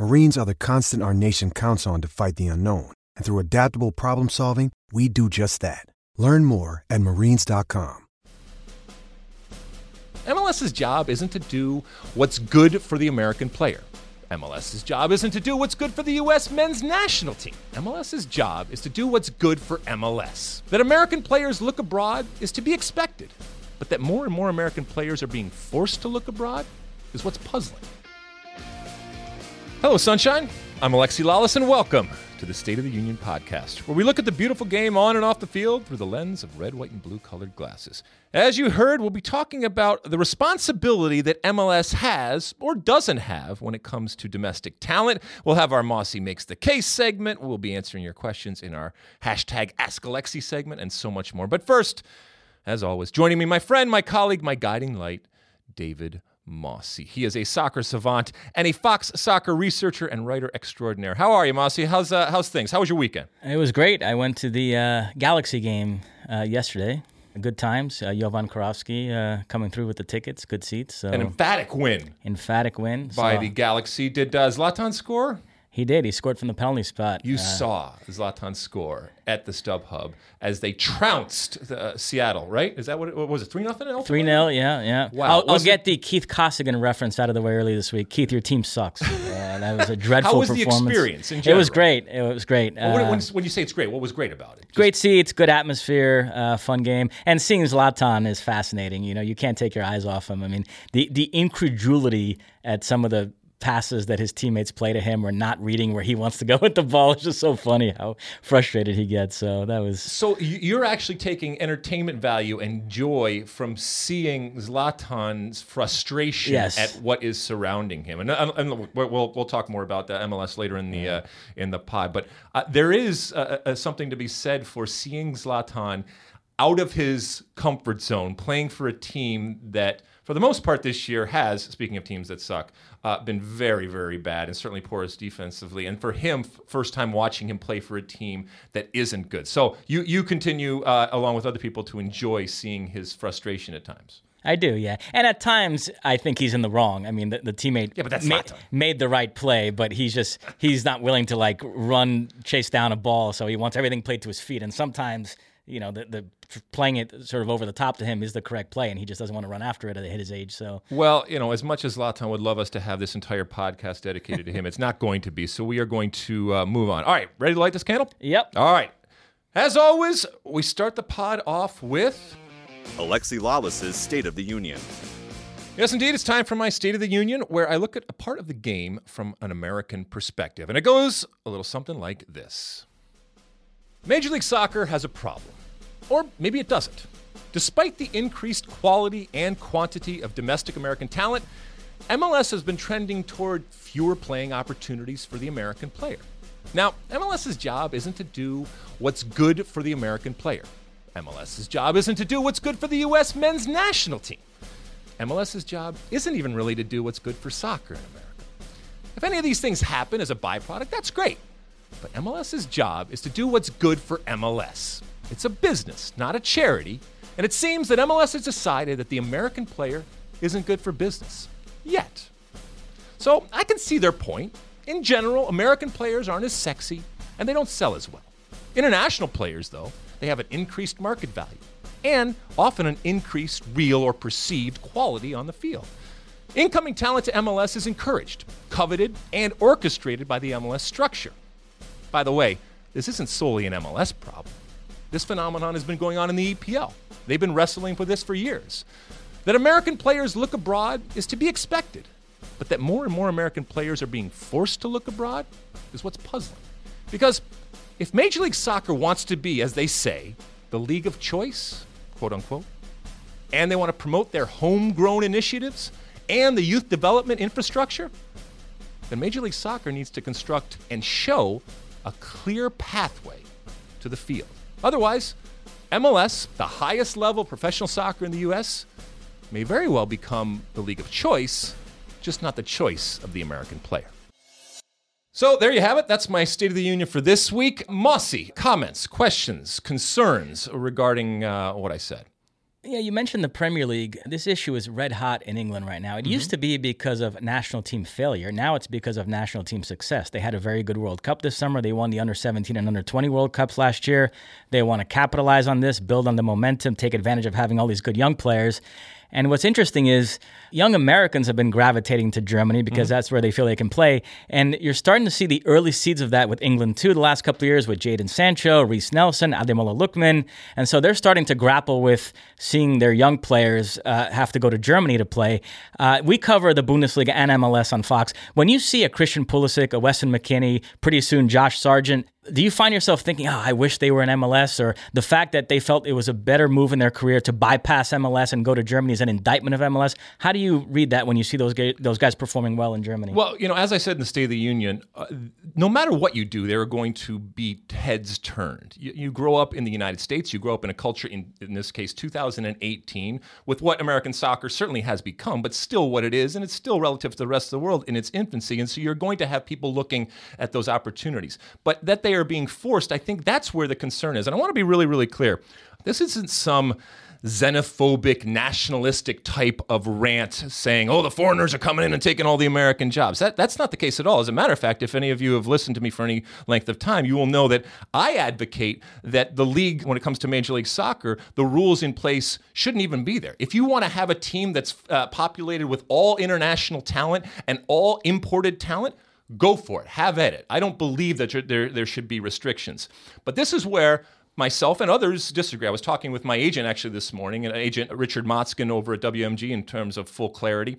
Marines are the constant our nation counts on to fight the unknown. And through adaptable problem solving, we do just that. Learn more at Marines.com. MLS's job isn't to do what's good for the American player. MLS's job isn't to do what's good for the U.S. men's national team. MLS's job is to do what's good for MLS. That American players look abroad is to be expected, but that more and more American players are being forced to look abroad is what's puzzling. Hello, Sunshine. I'm Alexi Lalas, and welcome to the State of the Union podcast, where we look at the beautiful game on and off the field through the lens of red, white, and blue-colored glasses. As you heard, we'll be talking about the responsibility that MLS has or doesn't have when it comes to domestic talent. We'll have our Mosse Makes the Case segment. We'll be answering your questions in our #AskAlexi segment and so much more. But first, as always, joining me, my friend, my colleague, my guiding light, David Mosse. He is a soccer savant and a Fox soccer researcher and writer extraordinaire. How are you, Mosse? How's things? How was your weekend? It was great. I went to the Galaxy game yesterday. Good times. Jovan Karofsky coming through with the tickets. Good seats. So. An emphatic win. Emphatic win. By the Galaxy. Did Zlatan score? He did. He scored from the penalty spot. You saw Zlatan score at the StubHub as they trounced Seattle, right? Is that what was it? 3-0? 3-0, yeah. Wow. I'll get the Keith Costigan reference out of the way early this week. Keith, your team sucks. That was a dreadful performance. How was the experience in general? It was great. It was great. When you say it's great, what was great about it? Great seats, good atmosphere, fun game. And seeing Zlatan is fascinating. You know, you can't take your eyes off him. I mean, the incredulity at some of the passes that his teammates play to him, or not reading where he wants to go with the ball. It's just so funny how frustrated he gets. So you're actually taking entertainment value and joy from seeing Zlatan's frustration at what is surrounding him. And we'll talk more about the MLS later in the pod. But there is something to be said for seeing Zlatan out of his comfort zone, playing for a team that, for the most part this year, has, speaking of teams that suck, been very, very bad and certainly porous defensively. And for him, first time watching him play for a team that isn't good. So you continue, along with other people, to enjoy seeing his frustration at times. I do, yeah. And at times, I think he's in the wrong. I mean, the teammate but that's made the right play, but he's not willing to, like, chase down a ball, so he wants everything played to his feet. And sometimes, you know, the playing it sort of over the top to him is the correct play, and he just doesn't want to run after it at his age. So, well, you know, as much as Zlatan would love us to have this entire podcast dedicated to him, it's not going to be. So we are going to move on. All right, ready to light this candle? Yep. All right. As always, we start the pod off with Alexi Lalas' State of the Union. Yes, indeed. It's time for my State of the Union, where I look at a part of the game from an American perspective, and it goes a little something like this. Major League Soccer has a problem. Or maybe it doesn't. Despite the increased quality and quantity of domestic American talent, MLS has been trending toward fewer playing opportunities for the American player. Now, MLS's job isn't to do what's good for the American player. MLS's job isn't to do what's good for the U.S. men's national team. MLS's job isn't even really to do what's good for soccer in America. If any of these things happen as a byproduct, that's great. But MLS's job is to do what's good for MLS. It's a business, not a charity, And it seems that MLS has decided that the American player isn't good for business. Yet. So I can see their point. In general, American players aren't as sexy, and they don't sell as well. International players, though, they have an increased market value, and often an increased real or perceived quality on the field. Incoming talent to MLS is encouraged, coveted, and orchestrated by the MLS structure. By the way, this isn't solely an MLS problem. This phenomenon has been going on in the EPL. They've been wrestling with this for years. That American players look abroad is to be expected, but that more and more American players are being forced to look abroad is what's puzzling. Because if Major League Soccer wants to be, as they say, the league of choice, quote unquote, and they want to promote their homegrown initiatives and the youth development infrastructure, then Major League Soccer needs to construct and show a clear pathway to the field. Otherwise, MLS, the highest level of professional soccer in the U.S., may very well become the league of choice, just not the choice of the American player. So there you have it. That's my State of the Union for this week. Mosse, comments, questions, concerns regarding what I said? Yeah, you mentioned the Premier League. This issue is red hot in England right now. It used to be because of national team failure. Now it's because of national team success. They had a very good World Cup this summer. They won the under-17 and under-20 World Cups last year. They want to capitalize on this, build on the momentum, take advantage of having all these good young players. And what's interesting is young Americans have been gravitating to Germany because that's where they feel they can play. And you're starting to see the early seeds of that with England, too, the last couple of years with Jadon Sancho, Reece Nelson, Ademola Lookman. And so they're starting to grapple with seeing their young players have to go to Germany to play. We cover the Bundesliga and MLS on Fox. When you see a Christian Pulisic, a Weston McKennie, pretty soon Josh Sargent, do you find yourself thinking, I wish they were in MLS, or the fact that they felt it was a better move in their career to bypass MLS and go to Germany is an indictment of MLS? How do you read that when you see those guys performing well in Germany? Well, as I said in the State of the Union, no matter what you do, there are going to be heads turned. You grow up in the United States, you grow up in a culture, in this case, 2018, with what American soccer certainly has become, but still what it is, and it's still relative to the rest of the world in its infancy, and so you're going to have people looking at those opportunities. But that they are being forced, I think that's where the concern is. And I want to be really, really clear. This isn't some xenophobic, nationalistic type of rant saying, the foreigners are coming in and taking all the American jobs. That's not the case at all. As a matter of fact, if any of you have listened to me for any length of time, you will know that I advocate that the league, when it comes to Major League Soccer, the rules in place shouldn't even be there. If you want to have a team that's populated with all international talent and all imported talent, go for it. Have at it. I don't believe that there should be restrictions. But this is where myself and others disagree. I was talking with my agent actually this morning, an agent, Richard Motzkin over at WMG in terms of Full Clarity,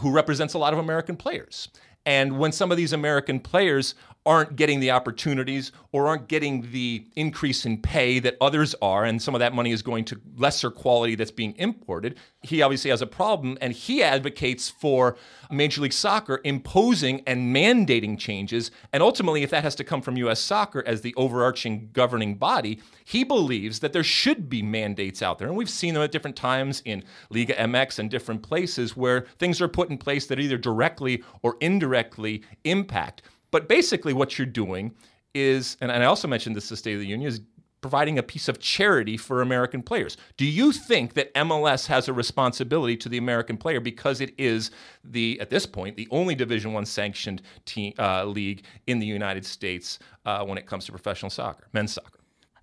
who represents a lot of American players. And when some of these American players aren't getting the opportunities or aren't getting the increase in pay that others are, and some of that money is going to lesser quality that's being imported, he obviously has a problem, and he advocates for Major League Soccer imposing and mandating changes, and ultimately, if that has to come from U.S. Soccer as the overarching governing body, he believes that there should be mandates out there, and we've seen them at different times in Liga MX and different places where things are put in place that either directly or indirectly impact. But basically what you're doing is, and I also mentioned this to State of the Union, is providing a piece of charity for American players. Do you think that MLS has a responsibility to the American player because it is, at this point, the only Division I sanctioned league in the United States when it comes to professional soccer, men's soccer?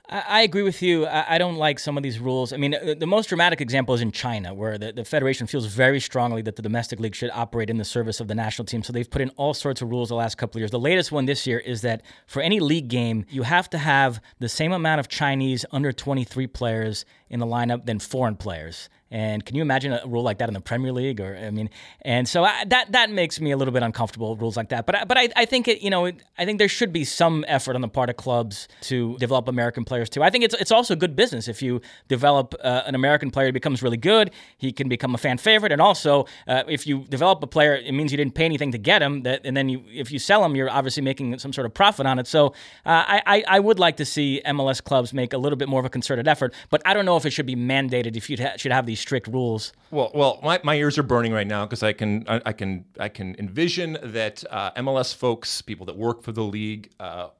I agree with you. I don't like some of these rules. I mean, the most dramatic example is in China, where the federation feels very strongly that the domestic league should operate in the service of the national team. So they've put in all sorts of rules the last couple of years. The latest one this year is that for any league game, you have to have the same amount of Chinese under 23 players in the lineup than foreign players. And can you imagine a rule like that in the Premier League? That makes me a little bit uncomfortable, rules like that. But I think I think there should be some effort on the part of clubs to develop American players too. I think it's also good business if you develop an American player who becomes really good. He can become a fan favorite, and also if you develop a player, it means you didn't pay anything to get him. If you sell him, you're obviously making some sort of profit on it. So I would like to see MLS clubs make a little bit more of a concerted effort. But I don't know if it should be mandated. If you should have these strict rules. Well, my ears are burning right now because I can envision that MLS folks, people that work for the league,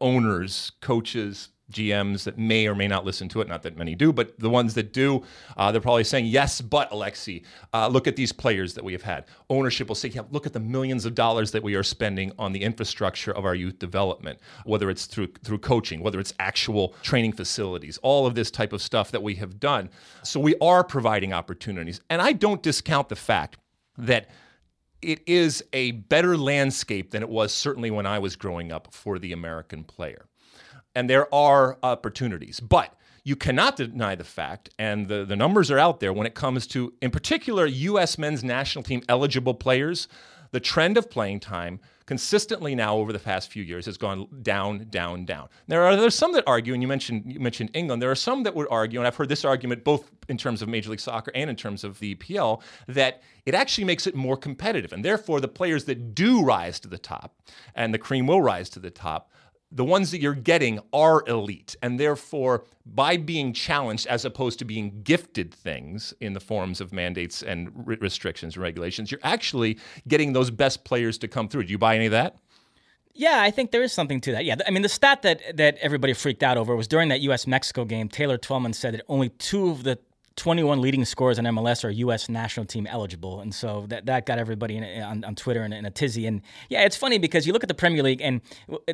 owners, coaches, GMs that may or may not listen to it, not that many do, but the ones that do, they're probably saying, yes, but Alexi, look at these players that we have had. Ownership will say, yeah, look at the millions of dollars that we are spending on the infrastructure of our youth development, whether it's through coaching, whether it's actual training facilities, all of this type of stuff that we have done. So we are providing opportunities. And I don't discount the fact that it is a better landscape than it was certainly when I was growing up for the American player. And there are opportunities, but you cannot deny the fact, and the numbers are out there when it comes to, in particular, U.S. men's national team eligible players, the trend of playing time consistently now over the past few years has gone down, down, down. There's some that argue, and you mentioned England, there are some that would argue, and I've heard this argument both in terms of Major League Soccer and in terms of the EPL, that it actually makes it more competitive. And therefore, the players that do rise to the top, and the cream will rise to the top, the ones that you're getting are elite. And therefore, by being challenged as opposed to being gifted things in the forms of mandates and restrictions and regulations, you're actually getting those best players to come through. Do you buy any of that? Yeah, I think there is something to that. Yeah, I mean, the stat that everybody freaked out over was during that U.S.-Mexico game, Taylor Twellman said that only 2 of the 21 leading scorers in MLS are U.S. national team eligible. And so that got everybody on Twitter in a tizzy. And yeah, it's funny because you look at the Premier League and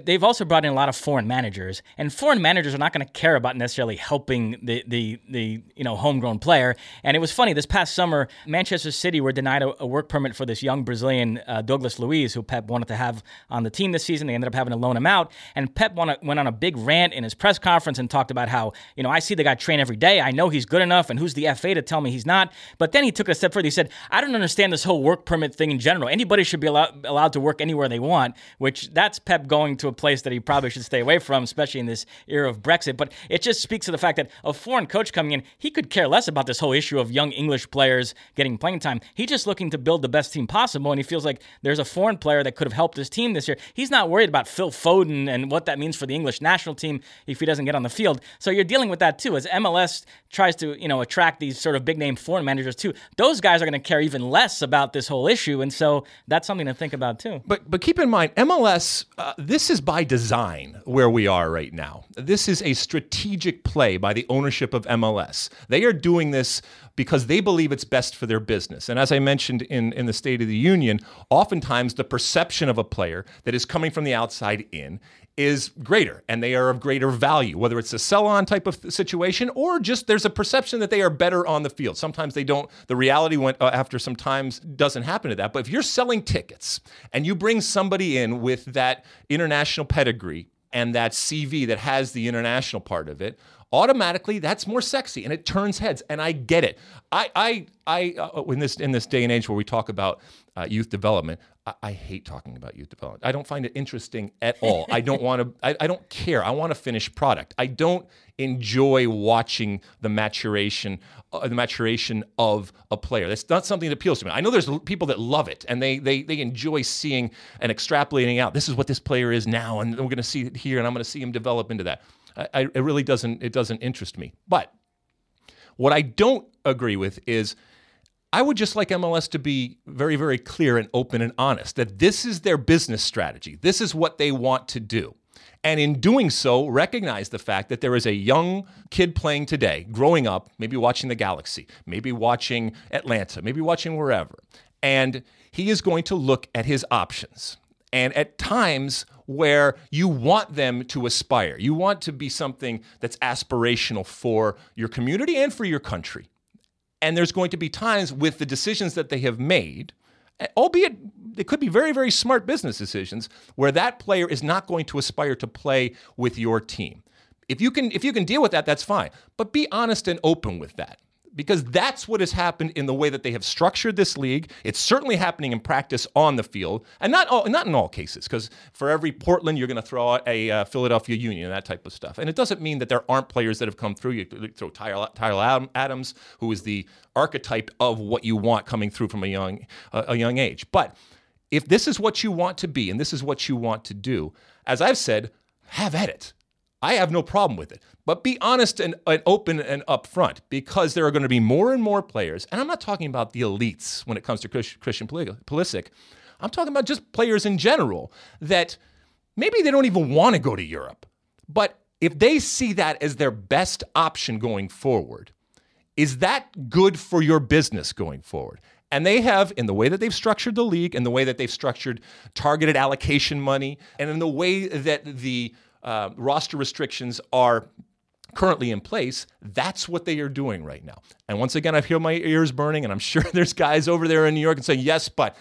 they've also brought in a lot of foreign managers. And foreign managers are not going to care about necessarily helping the homegrown player. And it was funny, this past summer, Manchester City were denied a work permit for this young Brazilian, Douglas Luiz, who Pep wanted to have on the team this season. They ended up having to loan him out. And Pep went on a big rant in his press conference and talked about how, I see the guy train every day. I know he's good enough. And who's the FA to tell me he's not? But then he took it a step further. He said, I don't understand this whole work permit thing in general. Anybody should be allowed to work anywhere they want, which that's Pep going to a place that he probably should stay away from, especially in this era of Brexit. But it just speaks to the fact that a foreign coach coming in, he could care less about this whole issue of young English players getting playing time. He's just looking to build the best team possible, and he feels like there's a foreign player that could have helped his team this year. He's not worried about Phil Foden and what that means for the English national team if he doesn't get on the field. So you're dealing with that too, as MLS tries to, attract these sort of big-name foreign managers, too. Those guys are going to care even less about this whole issue, and so that's something to think about, too. But keep in mind, MLS, this is by design where we are right now. This is a strategic play by the ownership of MLS. They are doing this because they believe it's best for their business. And as I mentioned in the State of the Union, oftentimes the perception of a player that is coming from the outside in is greater, and they are of greater value, whether it's a sell-on type of situation or just there's a perception that they are better on the field. Sometimes they don't. The reality after some times doesn't happen to that. But if you're selling tickets and you bring somebody in with that international pedigree and that CV that has the international part of it, automatically that's more sexy and it turns heads. And I get it. I in this day and age where we talk about youth development, I hate talking about youth development. I don't find it interesting at all. I don't want to. I don't care. I want a finished product. I don't enjoy watching the maturation of a player. That's not something that appeals to me. I know there's people that love it and they enjoy seeing and extrapolating out. This is what this player is now, and we're going to see it here, and I'm going to see him develop into that. It really doesn't. It doesn't interest me. But what I don't agree with is, I would just like MLS to be very, very clear and open and honest that this is their business strategy. This is what they want to do. And in doing so, recognize the fact that there is a young kid playing today, growing up, maybe watching the Galaxy, maybe watching Atlanta, maybe watching wherever. And he is going to look at his options. And at times where you want them to aspire, you want to be something that's aspirational for your community and for your country. And there's going to be times with the decisions that they have made, albeit they could be very, very smart business decisions, where that player is not going to aspire to play with your team. If you can deal with that, that's fine. But be honest and open with that, because that's what has happened in the way that they have structured this league. It's certainly happening in practice on the field, and not in all cases, because for every Portland, you're going to throw out a Philadelphia Union and that type of stuff. And it doesn't mean that there aren't players that have come through. You throw Tyler Adams, who is the archetype of what you want coming through from a young age. But if this is what you want to be and this is what you want to do, as I've said, have at it. I have no problem with it, but be honest and open and upfront, because there are going to be more and more players, and I'm not talking about the elites when it comes to Christian Pulisic. I'm talking about just players in general that maybe they don't even want to go to Europe, but If they see that as their best option going forward, is that good for your business going forward? And they have, in the way that they've structured the league, in the way that they've structured targeted allocation money, and in the way that the roster restrictions are currently in place, that's what they are doing right now. And once again, I hear my ears burning, and I'm sure there's guys over there in New York and saying, yes, but.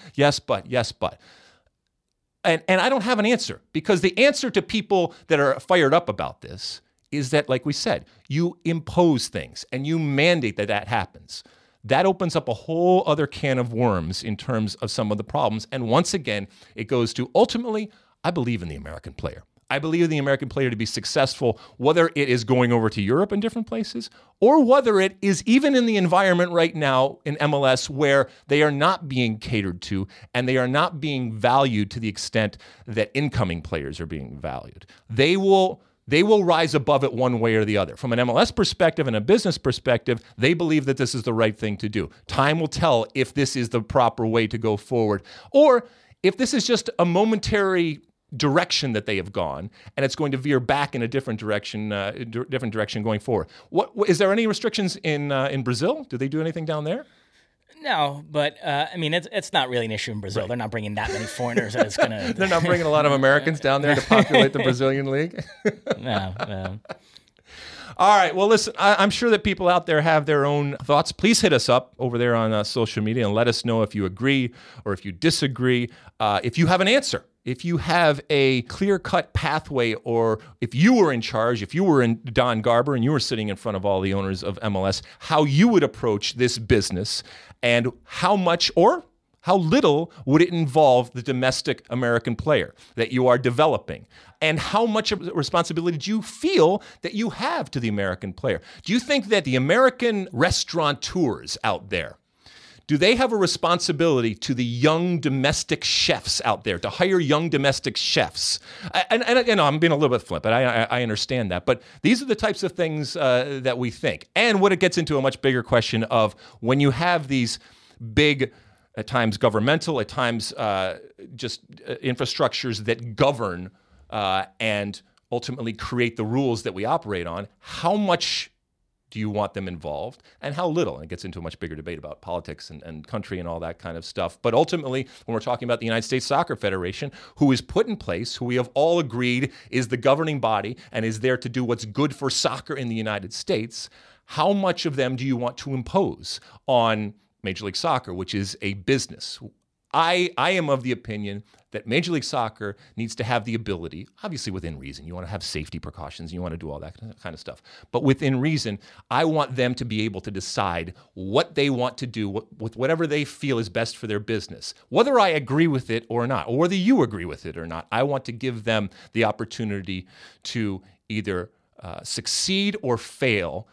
And I don't have an answer, because the answer to people that are fired up about this is that, like we said, you impose things and you mandate that that happens. That opens up a whole other can of worms in terms of some of the problems. And once again, it goes to, ultimately, I believe in the American player. I believe in the American player to be successful, whether it is going over to Europe in different places, or whether it is even in the environment right now in MLS where they are not being catered to and they are not being valued to the extent that incoming players are being valued. They will rise above it one way or the other. From an MLS perspective and a business perspective, they believe that this is the right thing to do. Time will tell if this is the proper way to go forward, or if this is just a momentary direction that they have gone, and it's going to veer back in a different direction going forward. What is there any restrictions in Brazil? Do they do anything down there? No, but I mean, it's not really an issue in Brazil. Right. They're not bringing that many foreigners. That it's gonna. They're not bringing a lot of Americans down there to populate the Brazilian league. No. All right. Well, listen, I'm sure that people out there have their own thoughts. Please hit us up over there on social media and let us know if you agree or if you disagree. If you have an answer, if you have a clear-cut pathway, or if you were in charge, if you were in Don Garber and you were sitting in front of all the owners of MLS, how you would approach this business and how much or how little would it involve the domestic American player that you are developing? And how much responsibility do you feel that you have to the American player? Do you think that the American restaurateurs out there, do they have a responsibility to the young domestic chefs out there, to hire young domestic chefs? And you know, I'm being a little bit flippant. I understand that. But these are the types of things that we think. And what it gets into a much bigger question of when you have these big, at times governmental, at times just infrastructures that govern and ultimately create the rules that we operate on, how much do you want them involved and how little? And it gets into a much bigger debate about politics and country and all that kind of stuff. But ultimately, when we're talking about the United States Soccer Federation, who is put in place, who we have all agreed is the governing body and is there to do what's good for soccer in the United States, how much of them do you want to impose on Major League Soccer, which is a business? I am of the opinion that Major League Soccer needs to have the ability, obviously within reason, you want to have safety precautions, you want to do all that kind of stuff, but within reason, I want them to be able to decide what they want to do with whatever they feel is best for their business. Whether I agree with it or not, or whether you agree with it or not, I want to give them the opportunity to either succeed or fail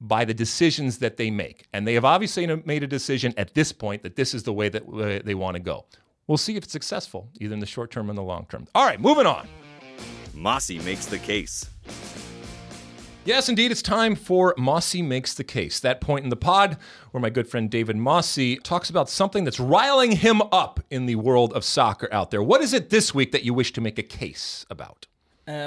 by the decisions that they make. And they have obviously made a decision at this point that this is the way that they want to go. We'll see if it's successful, either in the short term and the long term. All right, moving on. Mosse makes the case. Yes, indeed, it's time for Mosse Makes the Case, that point in the pod where my good friend David Mosse talks about something that's riling him up in the world of soccer out there. What is it this week that you wish to make a case about?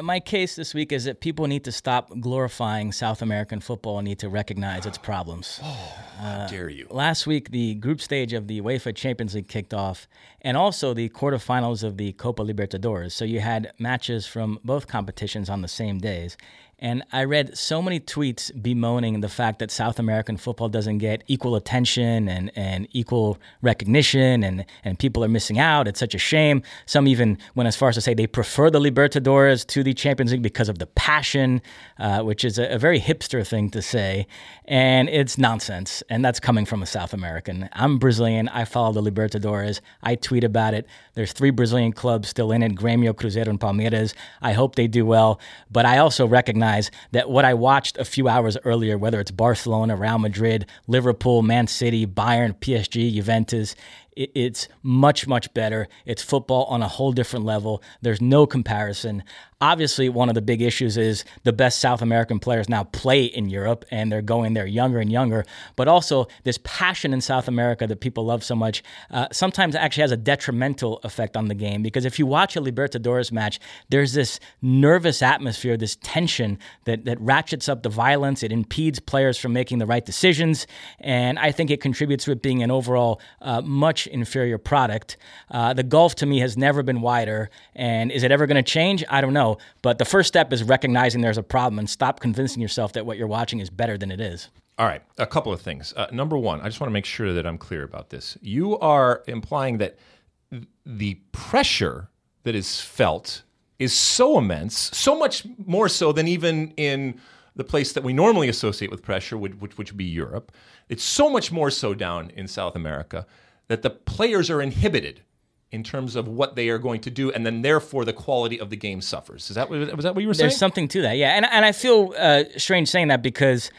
My case this week is that people need to stop glorifying South American football and need to recognize its problems. Oh, how dare you. Last week, the group stage of the UEFA Champions League kicked off, and also the quarterfinals of the Copa Libertadores. So you had matches from both competitions on the same days. And I read so many tweets bemoaning the fact that South American football doesn't get equal attention and equal recognition, and people are missing out. It's such a shame. Some even went as far as to say they prefer the Libertadores to the Champions League because of the passion, which is a very hipster thing to say. And it's nonsense. And that's coming from a South American. I'm Brazilian. I follow the Libertadores. I tweet about it. There's 3 Brazilian clubs still in it, Grêmio, Cruzeiro, and Palmeiras. I hope they do well. But I also recognize that what I watched a few hours earlier, whether it's Barcelona, Real Madrid, Liverpool, Man City, Bayern, PSG, Juventus, It's much, much better. It's football on a whole different level. There's no comparison. Obviously, one of the big issues is the best South American players now play in Europe, and they're going there younger and younger. But also, this passion in South America that people love so much sometimes actually has a detrimental effect on the game, because if you watch a Libertadores match, there's this nervous atmosphere, this tension that ratchets up the violence. It impedes players from making the right decisions, and I think it contributes to it being an overall much inferior product. The gulf, to me, has never been wider, and is it ever going to change? I don't know. But the first step is recognizing there's a problem and stop convincing yourself that what you're watching is better than it is. All right, a couple of things. Number one, I just want to make sure that I'm clear about this. You are implying that the pressure that is felt is so immense, so much more so than even in the place that we normally associate with pressure, which would be Europe. It's so much more so down in South America that the players are inhibited in terms of what they are going to do, and then therefore the quality of the game suffers. Was that what you were saying? There's something to that, yeah. And I feel strange saying that, because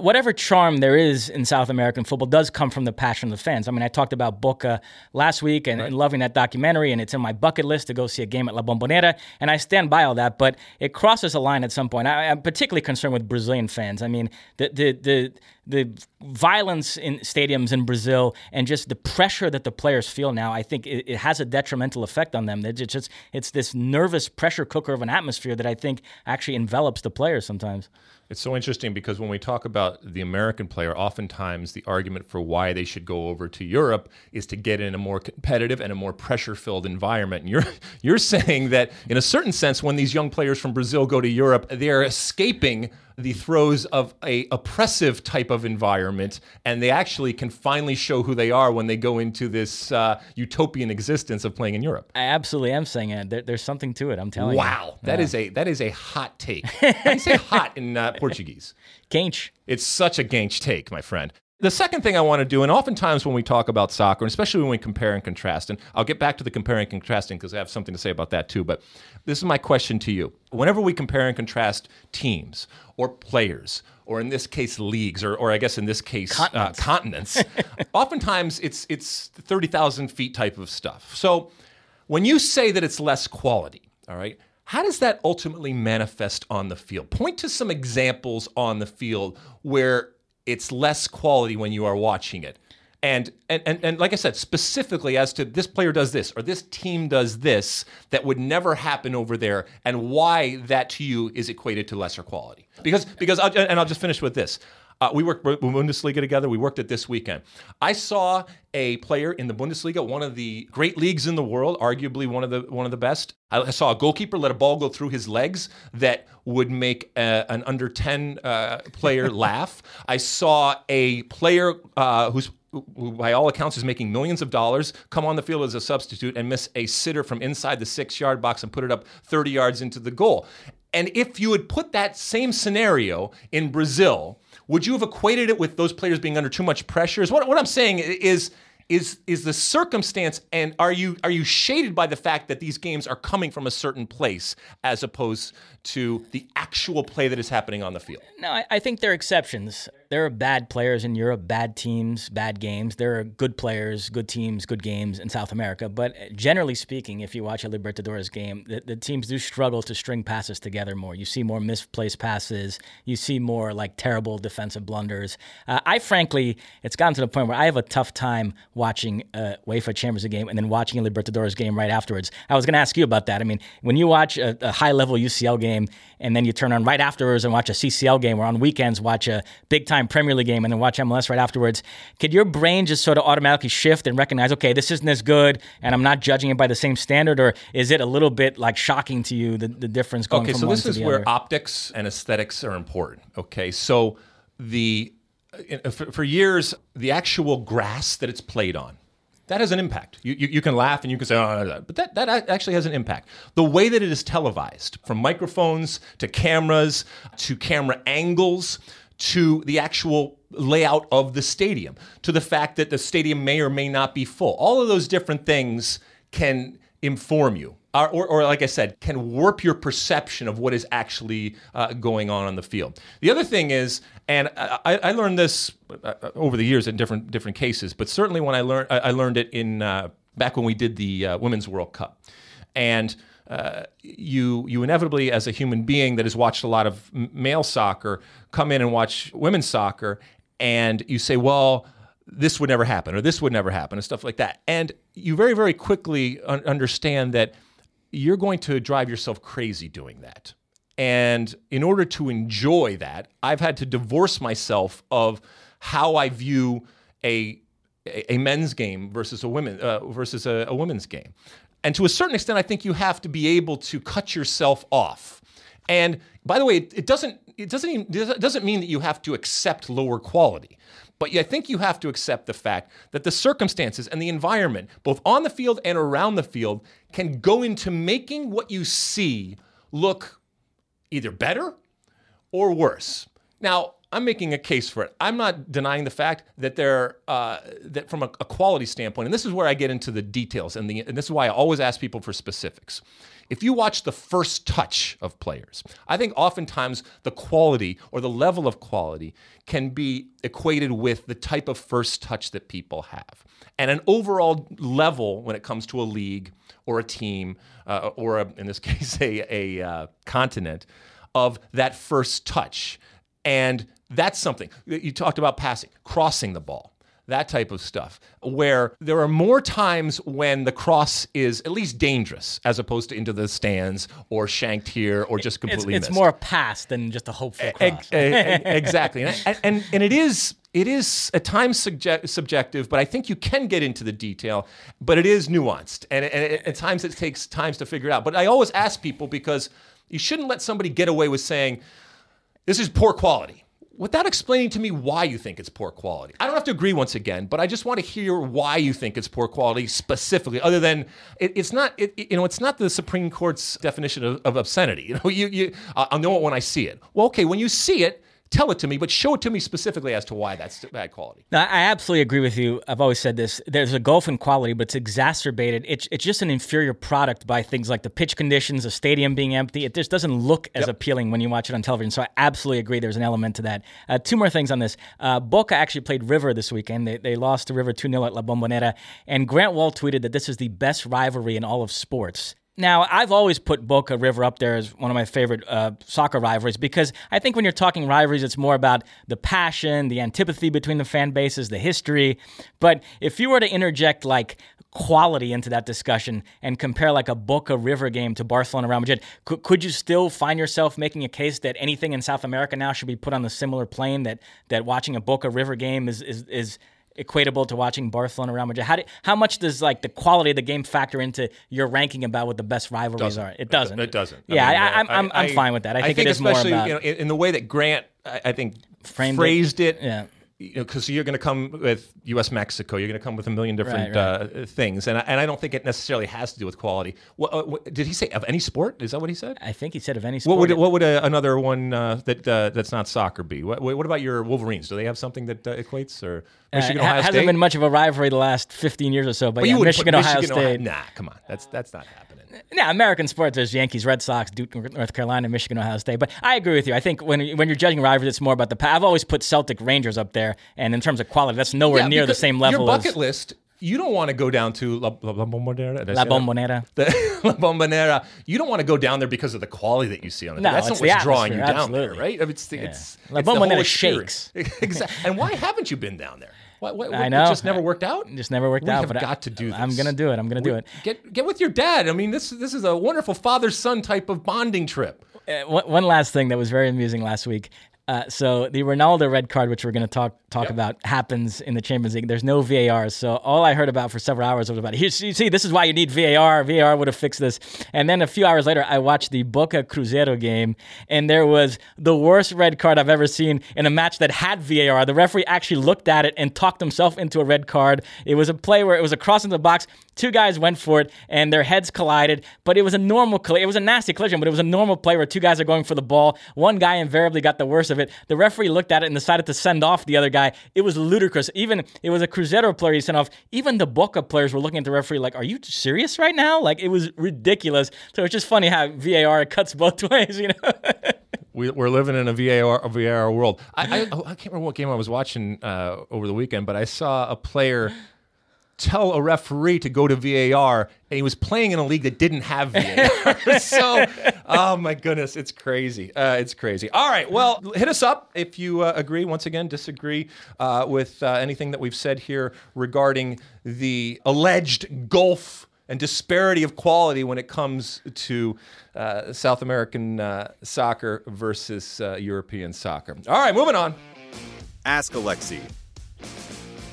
whatever charm there is in South American football does come from the passion of the fans. I mean, I talked about Boca last week and loving that documentary, and it's in my bucket list to go see a game at La Bombonera, and I stand by all that, but it crosses a line at some point. I'm particularly concerned with Brazilian fans. I mean, the violence in stadiums in Brazil and just the pressure that the players feel now, I think it has a detrimental effect on them. It's this nervous pressure cooker of an atmosphere that I think actually envelops the players sometimes. It's so interesting, because when we talk about the American player, oftentimes the argument for why they should go over to Europe is to get in a more competitive and a more pressure-filled environment. And you're saying that in a certain sense, when these young players from Brazil go to Europe, they're escaping the throes of a oppressive type of environment, and they actually can finally show who they are when they go into this utopian existence of playing in Europe. I absolutely am saying it. There's something to it, I'm telling you. Wow, that is a hot take. I say hot in Portuguese. Ganch. It's such a ganch take, my friend. The second thing I want to do, and oftentimes when we talk about soccer, and especially when we compare and contrast, and I'll get back to the comparing and contrasting because I have something to say about that too, but this is my question to you. Whenever we compare and contrast teams or players, or in this case leagues, or I guess in this case continents, oftentimes it's 30,000 feet type of stuff. So when you say that it's less quality, all right, how does that ultimately manifest on the field? Point to some examples on the field where it's less quality when you are watching it. And like I said, specifically as to this player does this or this team does this that would never happen over there, and why that to you is equated to lesser quality. Because I'll just finish with this. We worked with Bundesliga together. We worked it this weekend. I saw a player in the Bundesliga, one of the great leagues in the world, arguably one of the best. I saw a goalkeeper let a ball go through his legs that would make an under 10 player laugh. I saw a player who by all accounts is making millions of dollars come on the field as a substitute and miss a sitter from inside the 6-yard box and put it up 30 yards into the goal. And if you had put that same scenario in Brazil, would you have equated it with those players being under too much pressure? What I'm saying is the circumstance, and are you shaded by the fact that these games are coming from a certain place as opposed to the actual play that is happening on the field? No, I think there are exceptions. There are bad players in Europe, bad teams, bad games. There are good players, good teams, good games in South America. But generally speaking, if you watch a Libertadores game, the teams do struggle to string passes together more. You see more misplaced passes. You see more like terrible defensive blunders. I frankly, it's gotten to the point where I have a tough time watching a UEFA Champions League game and then watching a Libertadores game right afterwards. I was going to ask you about that. I mean, when you watch a high-level UCL game and then you turn on right afterwards and watch a CCL game, or on weekends watch a big-time Premier League game and then watch MLS right afterwards, could your brain just sort of automatically shift and recognize, okay, this isn't as good and I'm not judging it by the same standard, or is it a little bit like shocking to you, the difference going from one to the other? Okay, so this is where optics and aesthetics are important. Okay, so for years, the actual grass that it's played on, that has an impact. You can laugh and you can say, oh, but that actually has an impact. The way that it is televised, from microphones to cameras to camera angles to the actual layout of the stadium, to the fact that the stadium may or may not be full. All of those different things can inform you. or like I said, can warp your perception of what is actually going on the field. The other thing is, and I learned this over the years in different cases, but certainly when I learned it in back when we did the Women's World Cup, and you inevitably, as a human being that has watched a lot of male soccer, come in and watch women's soccer, and you say, well, this would never happen, or this would never happen, and stuff like that. And you very, very quickly understand that you're going to drive yourself crazy doing that. And in order to enjoy that, I've had to divorce myself of how I view a men's game versus a women's game. And to a certain extent, I think you have to be able to cut yourself off. And by the way, it doesn't mean that you have to accept lower quality. But I think you have to accept the fact that the circumstances and the environment, both on the field and around the field, can go into making what you see look either better or worse. Now, I'm making a case for it. I'm not denying the fact that that from a quality standpoint, and this is where I get into the details, and this is why I always ask people for specifics. If you watch the first touch of players, I think oftentimes the quality or the level of quality can be equated with the type of first touch that people have. And an overall level when it comes to a league or a team or in this case, a continent of that first touch. And that's something. You talked about passing, crossing the ball, that type of stuff, where there are more times when the cross is at least dangerous as opposed to into the stands or shanked here or just completely missed. It's more a pass than just a hopeful cross. Exactly. And it is at times subjective, but I think you can get into the detail, but it is nuanced. And at times it takes time to figure it out. But I always ask people, because you shouldn't let somebody get away with saying, this is poor quality, without explaining to me why you think it's poor quality. I don't have to agree once again, but I just want to hear why you think it's poor quality specifically. Other than it's not the Supreme Court's definition of obscenity. I'll know it when I see it. Well, okay, when you see it, tell it to me, but show it to me specifically as to why that's bad quality. No, I absolutely agree with you. I've always said this. There's a gulf in quality, but it's exacerbated. It's just an inferior product by things like the pitch conditions, the stadium being empty. It just doesn't look as appealing when you watch it on television. So I absolutely agree there's an element to that. Two more things on this. Boca actually played River this weekend. They lost to River 2-0 at La Bombonera. And Grant Wall tweeted that this is the best rivalry in all of sports. Now, I've always put Boca River up there as one of my favorite soccer rivalries, because I think when you're talking rivalries, it's more about the passion, the antipathy between the fan bases, the history. But if you were to interject like quality into that discussion and compare like a Boca River game to Barcelona Real Madrid, could you still find yourself making a case that anything in South America now should be put on the similar plane, that watching a Boca River game is equatable to watching Barcelona Real Madrid? How much does like the quality of the game factor into your ranking about what the best rivalries are? It doesn't. Yeah, I'm fine with that. I think it is more about, especially in the way that Grant, I think, phrased it. Yeah. Because you're going to come with U.S. Mexico, you're going to come with a million different things, and I don't think it necessarily has to do with quality. What did he say? Of any sport? Is that what he said? I think he said of any sport. What would another one that's not soccer be? What about your Wolverines? Do they have something that equates? Or Michigan, Ohio State? It hasn't been much of a rivalry the last 15 years or so. But yeah, Michigan, Ohio State. Nah, come on, that's not happening. Nah, American sports, there's Yankees, Red Sox, Duke, North Carolina, Michigan, Ohio State. But I agree with you. I think when you're judging rivalries, it's more about the past. I've always put Celtic Rangers up there, and in terms of quality, that's nowhere near the same level. Your bucket list, you don't want to go down to La Bombonera. La Bombonera. You don't want to go down there because of the quality that you see on it. No, that's not what's drawing you down there, right? I mean, it's La Bombonera shakes. Exactly. And why haven't you been down there? What, I know. It just never worked out? Just never worked out. But I've got to do this. I'm going to do it. Get with your dad. I mean, this is a wonderful father-son type of bonding trip. One last thing that was very amusing last week. So the Ronaldo red card, which we're going to talk about, happens in the Champions League. There's no VAR. So all I heard about for several hours was about, you see, this is why you need VAR. VAR would have fixed this. And then a few hours later, I watched the Boca Cruzeiro game, and there was the worst red card I've ever seen in a match that had VAR. The referee actually looked at it and talked himself into a red card. It was a play where it was a cross into the box. Two guys went for it, and their heads collided. But it was a normal collision. It was a nasty collision, but it was a normal play where two guys are going for the ball. One guy invariably got the worst of it. The referee looked at it and decided to send off the other guy. It was ludicrous. Even it was a Cruzeiro player he sent off. Even the Boca players were looking at the referee like, are you serious right now? Like, it was ridiculous. So it's just funny how VAR cuts both ways, you know? We're living in a VAR world. I can't remember what game I was watching over the weekend, but I saw a player tell a referee to go to VAR, and he was playing in a league that didn't have VAR. So, oh my goodness, it's crazy. All right, well, hit us up if you agree, once again, disagree with anything that we've said here regarding the alleged gulf and disparity of quality when it comes to South American soccer versus European soccer. All right, moving on. Ask Alexi.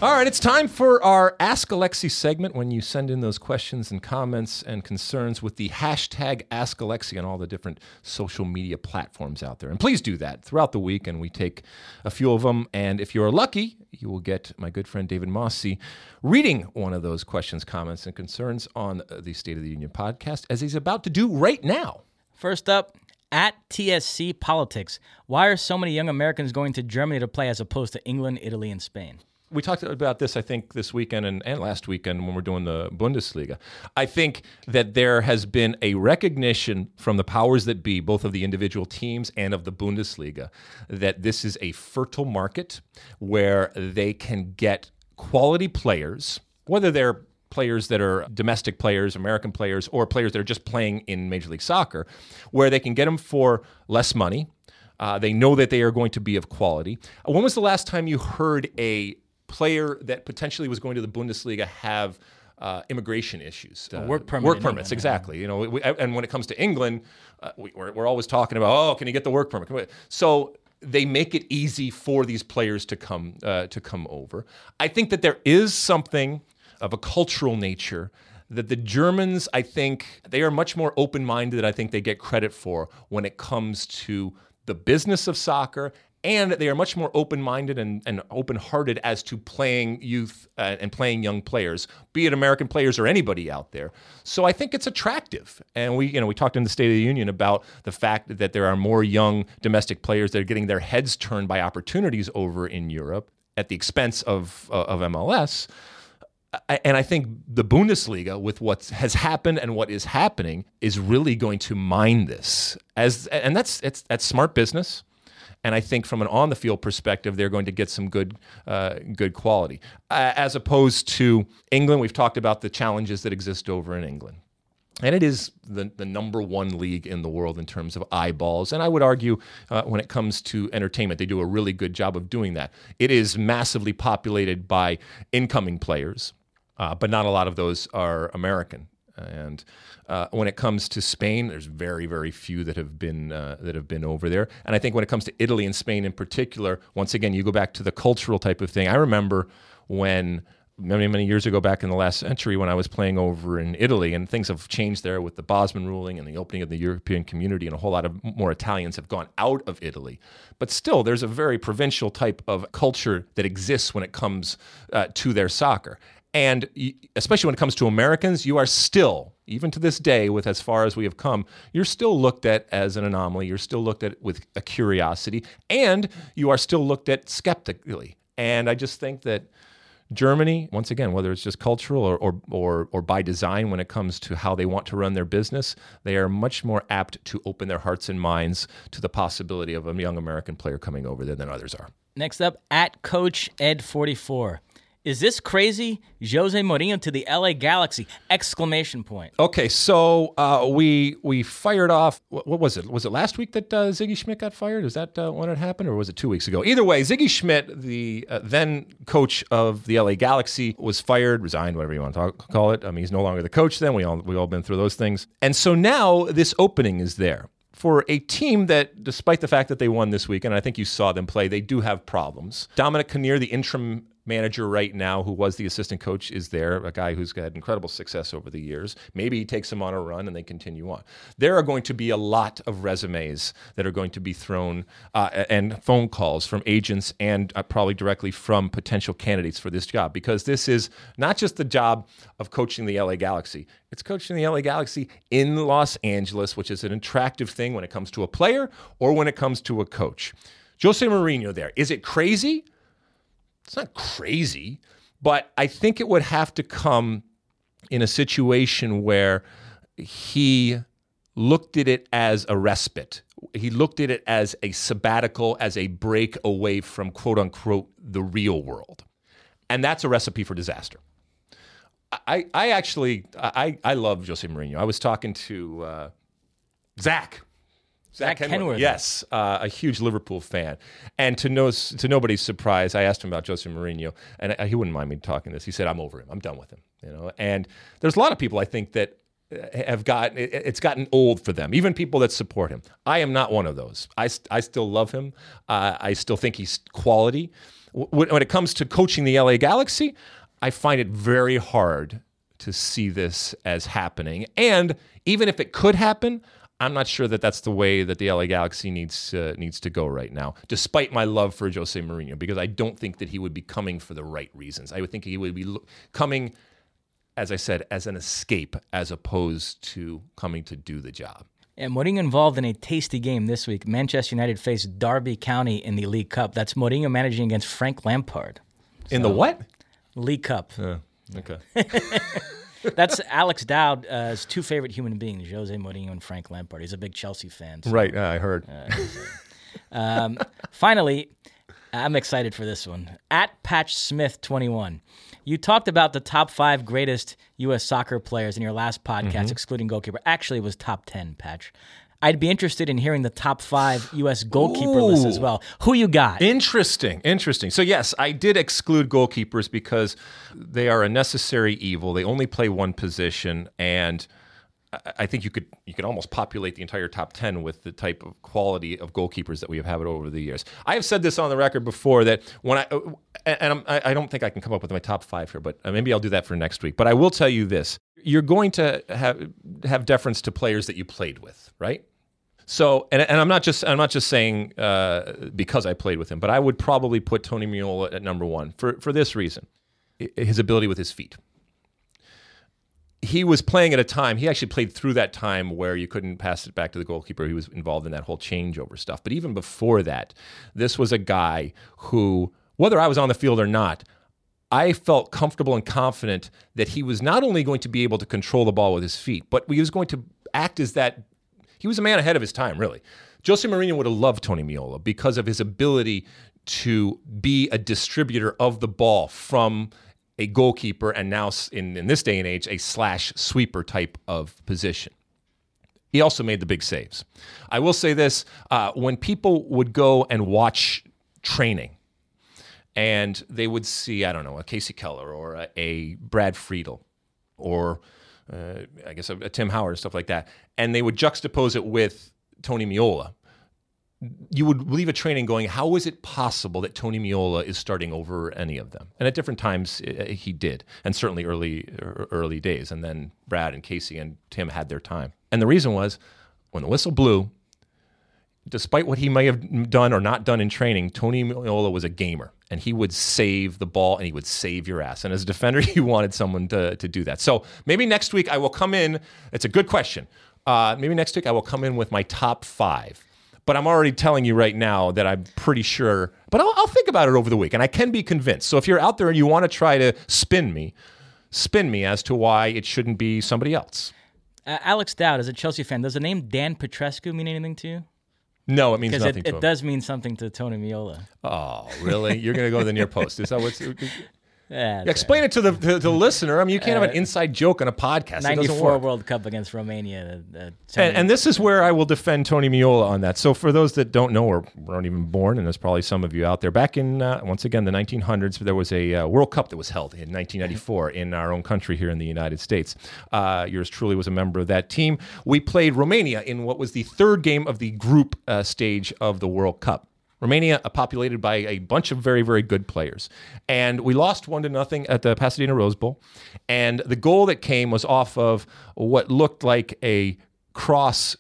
All right, it's time for our Ask Alexi segment, when you send in those questions and comments and concerns with the hashtag Ask Alexi on all the different social media platforms out there. And please do that throughout the week, and we take a few of them. And if you're lucky, you will get my good friend David Mosse reading one of those questions, comments, and concerns on the State of the Union podcast, as he's about to do right now. First up, at TSC Politics, why are so many young Americans going to Germany to play as opposed to England, Italy, and Spain? We talked about this, I think, this weekend and last weekend when we're doing the Bundesliga. I think that there has been a recognition from the powers that be, both of the individual teams and of the Bundesliga, that this is a fertile market where they can get quality players, whether they're players that are domestic players, American players, or players that are just playing in Major League Soccer, where they can get them for less money. They know that they are going to be of quality. When was the last time you heard a player that potentially was going to the Bundesliga have immigration issues? Work permits, exactly. You know, and when it comes to England, we're always talking about, oh, can you get the work permit? So they make it easy for these players to come over. I think that there is something of a cultural nature that the Germans, I think, they are much more open-minded than I think they get credit for when it comes to the business of soccer. And they are much more open-minded and open-hearted as to playing youth and playing young players, be it American players or anybody out there. So I think it's attractive. And we talked in the State of the Union about the fact that there are more young domestic players that are getting their heads turned by opportunities over in Europe at the expense of MLS. And I think the Bundesliga, with what has happened and what is happening, is really going to mine this. That's smart business. And I think from an on-the-field perspective, they're going to get some good quality. As opposed to England, we've talked about the challenges that exist over in England. And it is the number one league in the world in terms of eyeballs. And I would argue when it comes to entertainment, they do a really good job of doing that. It is massively populated by incoming players, but not a lot of those are American. And when it comes to Spain, there's very, very few that have been over there. And I think when it comes to Italy and Spain in particular, once again, you go back to the cultural type of thing. I remember when many years ago, back in the last century, when I was playing over in Italy, and things have changed there with the Bosman ruling and the opening of the European community, and a whole lot of more Italians have gone out of Italy. But still, there's a very provincial type of culture that exists when it comes to their soccer. And especially when it comes to Americans, you are still, even to this day, with as far as we have come, you're still looked at as an anomaly. You're still looked at with a curiosity, and you are still looked at skeptically. And I just think that Germany, once again, whether it's just cultural or by design when it comes to how they want to run their business, they are much more apt to open their hearts and minds to the possibility of a young American player coming over there than others are. Next up, at Coach Ed 44. Is this crazy? Jose Mourinho to the LA Galaxy! ! Okay, so we fired off. What was it? Was it last week that Ziggy Schmidt got fired? Is that when it happened, or was it 2 weeks ago? Either way, Ziggy Schmidt, the then coach of the LA Galaxy, was fired, resigned, whatever you want to call it. I mean, he's no longer the coach. Then we all been through those things, and so now this opening is there for a team that, despite the fact that they won this weekend, I think you saw them play, they do have problems. Dominic Kinnear, the interim manager right now, who was the assistant coach, is there, a guy who's had incredible success over the years. Maybe he takes them on a run and they continue on. There are going to be a lot of resumes that are going to be thrown and phone calls from agents and probably directly from potential candidates for this job, because this is not just the job of coaching the LA Galaxy. It's coaching the LA Galaxy in Los Angeles, which is an attractive thing when it comes to a player or when it comes to a coach. Jose Mourinho there. Is it crazy? It's not crazy, but I think it would have to come in a situation where he looked at it as a respite. He looked at it as a sabbatical, as a break away from, quote unquote, the real world. And that's a recipe for disaster. I love Jose Mourinho. I was talking to Zach Kenworth. Yes, a huge Liverpool fan. And to nobody's surprise, I asked him about Jose Mourinho, and he wouldn't mind me talking this. He said, "I'm over him. I'm done with him." You know, and there's a lot of people I think that have gotten it's gotten old for them. Even people that support him. I am not one of those. I still love him. I still think he's quality. When it comes to coaching the LA Galaxy, I find it very hard to see this as happening. And even if it could happen, I'm not sure that that's the way that the LA Galaxy needs to go right now, despite my love for Jose Mourinho, because I don't think that he would be coming for the right reasons. I would think he would be coming, as I said, as an escape, as opposed to coming to do the job. And Mourinho involved in a tasty game this week. Manchester United faced Derby County in the League Cup. That's Mourinho managing against Frank Lampard. So, in the what? League Cup. Okay. That's Alex Dowd's two favorite human beings, Jose Mourinho and Frank Lampard. He's a big Chelsea fan. So. Right, I heard. Finally, I'm excited for this one. At Patch Smith 21. You talked about the top 5 greatest U.S. soccer players in your last podcast, excluding goalkeeper. Actually, it was top 10, Patch. I'd be interested in hearing the top 5 U.S. goalkeeper list as well. Who you got? Interesting. So, yes, I did exclude goalkeepers because they are a necessary evil. They only play one position, and I think you could almost populate the entire top 10 with the type of quality of goalkeepers that we have had over the years. I have said this on the record before that when I don't think I can come up with my top 5 here, but maybe I'll do that for next week. But I will tell you this. You're going to have deference to players that you played with, right? So, and I'm not just saying because I played with him, but I would probably put Tony Meola at number 1 for this reason: his ability with his feet. He was playing at a time. He actually played through that time where you couldn't pass it back to the goalkeeper. He was involved in that whole changeover stuff. But even before that, this was a guy who, whether I was on the field or not, I felt comfortable and confident that he was not only going to be able to control the ball with his feet, but he was going to act as that. He was a man ahead of his time, really. Jose Mourinho would have loved Tony Meola because of his ability to be a distributor of the ball from a goalkeeper and now, in this day and age, a slash sweeper type of position. He also made the big saves. I will say this, when people would go and watch training, and they would see, I don't know, a Casey Keller or a Brad Friedel or I guess a Tim Howard, stuff like that. And they would juxtapose it with Tony Meola. You would leave a training going, how is it possible that Tony Meola is starting over any of them? And at different times he did, and certainly early days. And then Brad and Casey and Tim had their time. And the reason was when the whistle blew, despite what he may have done or not done in training, Tony Meola was a gamer, and he would save the ball, and he would save your ass. And as a defender, you wanted someone to do that. So maybe next week I will come in. It's a good question. Maybe next week I will come in with my top 5. But I'm already telling you right now that I'm pretty sure. But I'll think about it over the week, and I can be convinced. So if you're out there and you want to try to spin me as to why it shouldn't be somebody else. Alex Dowd, as a Chelsea fan, does the name Dan Petrescu mean anything to you? No, it means nothing to him. It does mean something to Tony Meola. Oh, really? You're going to go to the near post. Is that what's... Yeah, explain it to the listener. I mean, you can't have an inside joke on a podcast. 94 World Cup against Romania. And this is where I will defend Tony Meola on that. So for those that don't know or weren't even born, and there's probably some of you out there, back in, once again, the 1900s, there was a World Cup that was held in 1994 in our own country here in the United States. Yours truly was a member of that team. We played Romania in what was the third game of the group stage of the World Cup. Romania, populated by a bunch of very, very good players. And we lost 1-0 at the Pasadena Rose Bowl. And the goal that came was off of what looked like a cross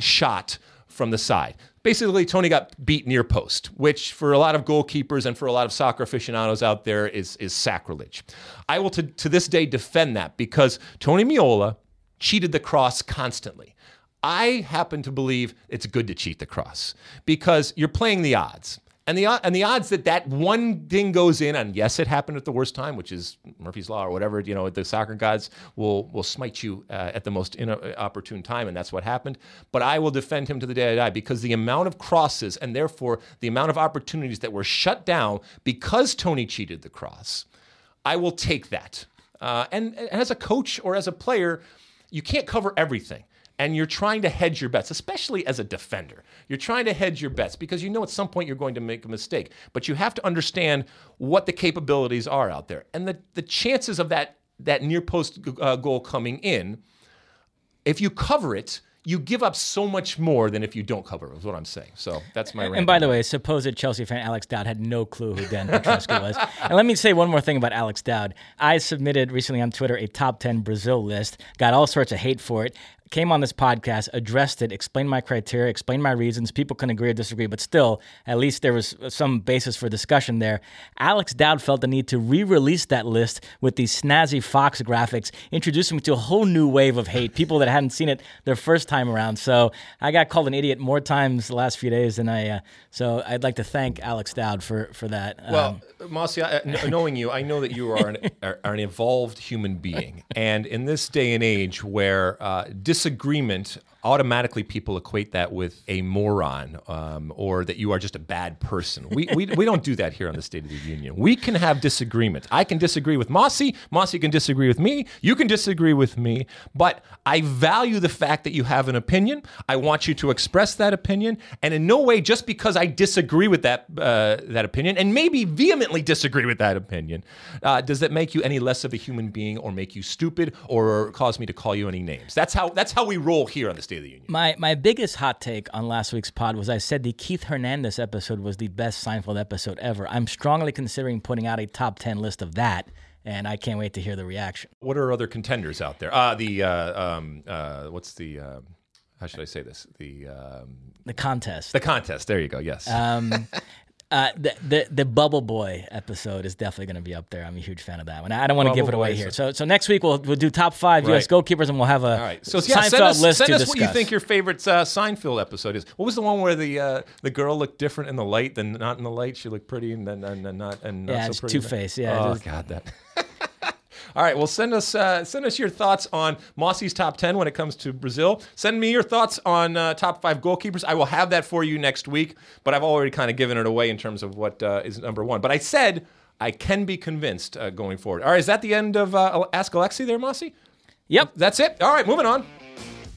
shot from the side. Basically, Tony got beat near post, which for a lot of goalkeepers and for a lot of soccer aficionados out there is sacrilege. I will, to this day, defend that because Tony Meola cheated the cross constantly. I happen to believe it's good to cheat the cross because you're playing the odds. And the odds that that one thing goes in, and yes, it happened at the worst time, which is Murphy's Law or whatever, you know, the soccer gods will smite you at the most inopportune time, and that's what happened. But I will defend him to the day I die because the amount of crosses and therefore the amount of opportunities that were shut down because Tony cheated the cross, I will take that. And as a coach or as a player, you can't cover everything. And you're trying to hedge your bets, especially as a defender. You're trying to hedge your bets because you know at some point you're going to make a mistake. But you have to understand what the capabilities are out there. And the chances of that near-post goal coming in, if you cover it, you give up so much more than if you don't cover it, is what I'm saying. So that's my rant. And by the way, supposed Chelsea fan Alex Dowd had no clue who Dan Petrescu was. And let me say one more thing about Alex Dowd. I submitted recently on Twitter a top 10 Brazil list, got all sorts of hate for it, came on this podcast, addressed it, explained my criteria, explained my reasons. People can agree or disagree, but still, at least there was some basis for discussion there. Alex Dowd felt the need to re-release that list with these snazzy Fox graphics, introducing me to a whole new wave of hate, people that hadn't seen it their first time around. So I got called an idiot more times the last few days than I... so I'd like to thank Alex Dowd for that. Well, Mosse, knowing you, I know that you are an evolved human being. And in this day and age where disagreement, automatically people equate that with a moron or that you are just a bad person. We don't do that here on the State of the Union. We can have disagreement. I can disagree with Mosse. Mosse can disagree with me. You can disagree with me. But I value the fact that you have an opinion. I want you to express that opinion. And in no way, just because I disagree with that opinion and maybe vehemently disagree with that opinion, does that make you any less of a human being or make you stupid or cause me to call you any names. That's how we roll here on the State of the Union. My biggest hot take on last week's pod was I said the Keith Hernandez episode was the best Seinfeld episode ever. I'm strongly considering putting out a top 10 list of that, and I can't wait to hear the reaction. What are other contenders out there? How should I say this? The contest. The contest. There you go. Yes. The Bubble Boy episode is definitely going to be up there. I'm a huge fan of that one. I don't want to give it away here. So next week we'll do top 5 right. U.S. goalkeepers, and we'll have a Seinfeld list to discuss. Send us what you think your favorite Seinfeld episode is. What was the one where the girl looked different in the light than not in the light? She looked pretty and then not so pretty. Two-Face. Yeah. Oh God, that. All right, well, send us your thoughts on Mosse's top 10 when it comes to Brazil. Send me your thoughts on top 5 goalkeepers. I will have that for you next week, but I've already kind of given it away in terms of what is number one. But I said I can be convinced going forward. All right, is that the end of Ask Alexi there, Mosse? Yep. That's it? All right, moving on.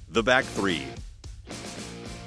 The back three.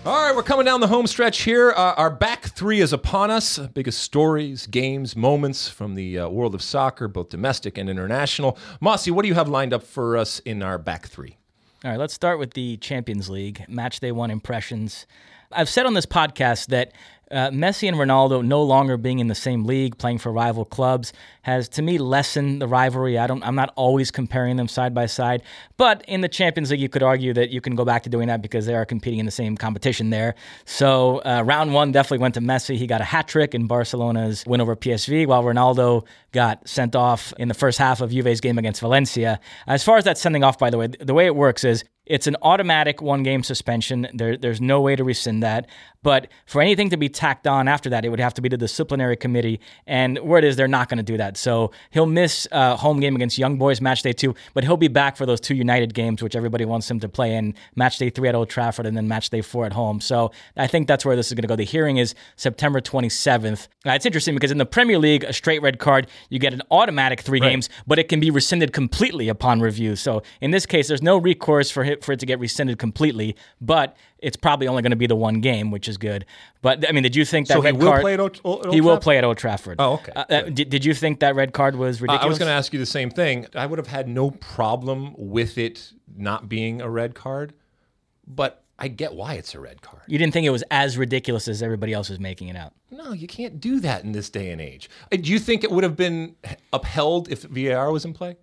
All right, we're coming down the home stretch here. Our back three is upon us. Biggest stories, games, moments from the world of soccer, both domestic and international. Mosse, what do you have lined up for us in our back three? All right, let's start with the Champions League, Matchday 1 impressions. I've said on this podcast that Messi and Ronaldo no longer being in the same league, playing for rival clubs, has, to me, lessened the rivalry. I'm not always comparing them side by side. But in the Champions League, you could argue that you can go back to doing that because they are competing in the same competition there. So round one definitely went to Messi. He got a hat-trick in Barcelona's win over PSV, while Ronaldo got sent off in the first half of Juve's game against Valencia. As far as that sending off, by the way, the way it works is it's an automatic one-game suspension. There's no way to rescind that. But for anything to be tacked on after that, it would have to be the disciplinary committee. And word is they're not going to do that. So he'll miss home game against Young Boys, Matchday 2, but he'll be back for those two United games, which everybody wants him to play in, Matchday 3 at Old Trafford and then Matchday 4 at home. So I think that's where this is going to go. The hearing is September 27th. It's interesting because in the Premier League, a straight red card, you get an automatic three games, but it can be rescinded completely upon review. So in this case, there's no recourse for it to get rescinded completely, but it's probably only going to be the one game, which is good. But, I mean, did you think that red card... So he will play at Old Trafford? He will play at Old Trafford. Oh, okay. Did you think that red card was ridiculous? I was going to ask you the same thing. I would have had no problem with it not being a red card, but I get why it's a red card. You didn't think it was as ridiculous as everybody else was making it out? No, you can't do that in this day and age. Do you think it would have been upheld if VAR was in play?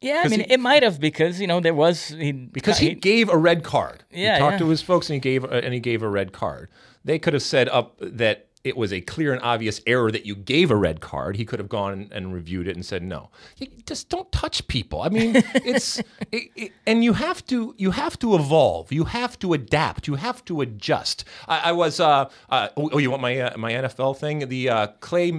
Yeah, I mean, it might have because, you know, there was... Because he gave a red card. Yeah, he talked to his folks and he gave a red card. They could have said up that it was a clear and obvious error that you gave a red card, he could have gone and reviewed it and said no. You just don't touch people. I mean, it's and you have to evolve. You have to adapt. You have to adjust. I was you want my NFL thing? The Clay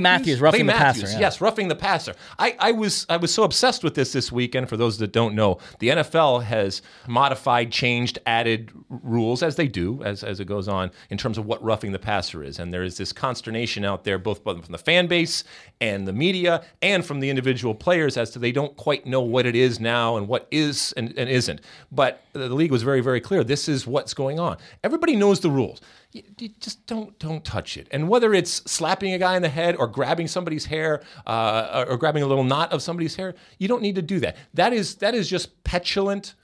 Matthews roughing the passer. Yeah. Yes, roughing the passer. I was so obsessed with this weekend. For those that don't know, the NFL has modified, changed, added rules as they do as it goes on in terms of what roughing the passer is, and there is this consternation out there, both from the fan base and the media and from the individual players, as to they don't quite know what it is now and what is and isn't. But the league was very, very clear. This is what's going on. Everybody knows the rules. You just don't touch it. And whether it's slapping a guy in the head or grabbing somebody's hair or grabbing a little knot of somebody's hair, you don't need to do that. That is just petulant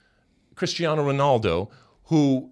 Cristiano Ronaldo, who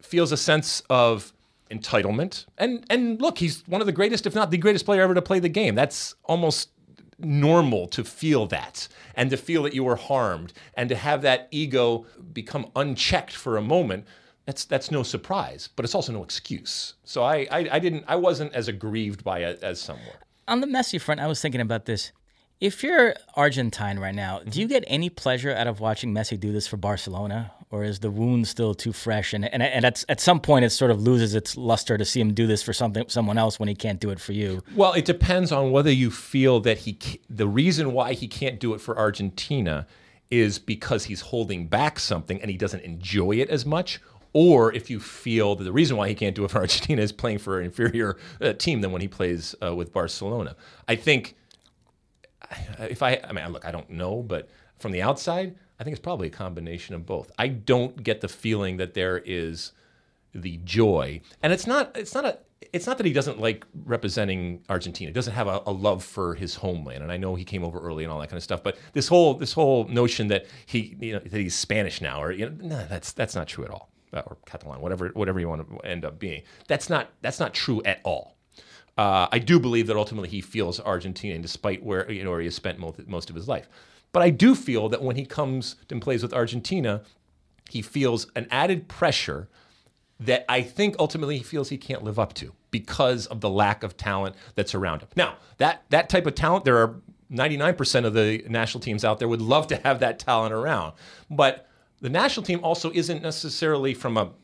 feels a sense of entitlement. And look, he's one of the greatest, if not the greatest player ever to play the game. That's almost normal to feel that, and to feel that you were harmed, and to have that ego become unchecked for a moment. That's no surprise, but it's also no excuse. So I wasn't as aggrieved by it as some were. On the Messi front, I was thinking about this. If you're Argentine right now, do you get any pleasure out of watching Messi do this for Barcelona? Or is the wound still too fresh? And at some point, it sort of loses its luster to see him do this for someone else when he can't do it for you. Well, it depends on whether you feel that the reason why he can't do it for Argentina is because he's holding back something and he doesn't enjoy it as much, or if you feel that the reason why he can't do it for Argentina is playing for an inferior team than when he plays with Barcelona. I think, look, I don't know, but from the outside, I think it's probably a combination of both. I don't get the feeling that there is the joy, and it's not that he doesn't like representing Argentina. He doesn't have a love for his homeland, and I know he came over early and all that kind of stuff. But this whole notion that that he's Spanish now, or no, that's not true at all. Or Catalan, whatever you want to end up being. That's not true at all. I do believe that ultimately he feels Argentinian, despite where where he has spent most of his life. But I do feel that when he comes and plays with Argentina, he feels an added pressure that I think ultimately he feels he can't live up to because of the lack of talent that's around him. Now, that type of talent, there are 99% of the national teams out there would love to have that talent around. But the national team also isn't necessarily from a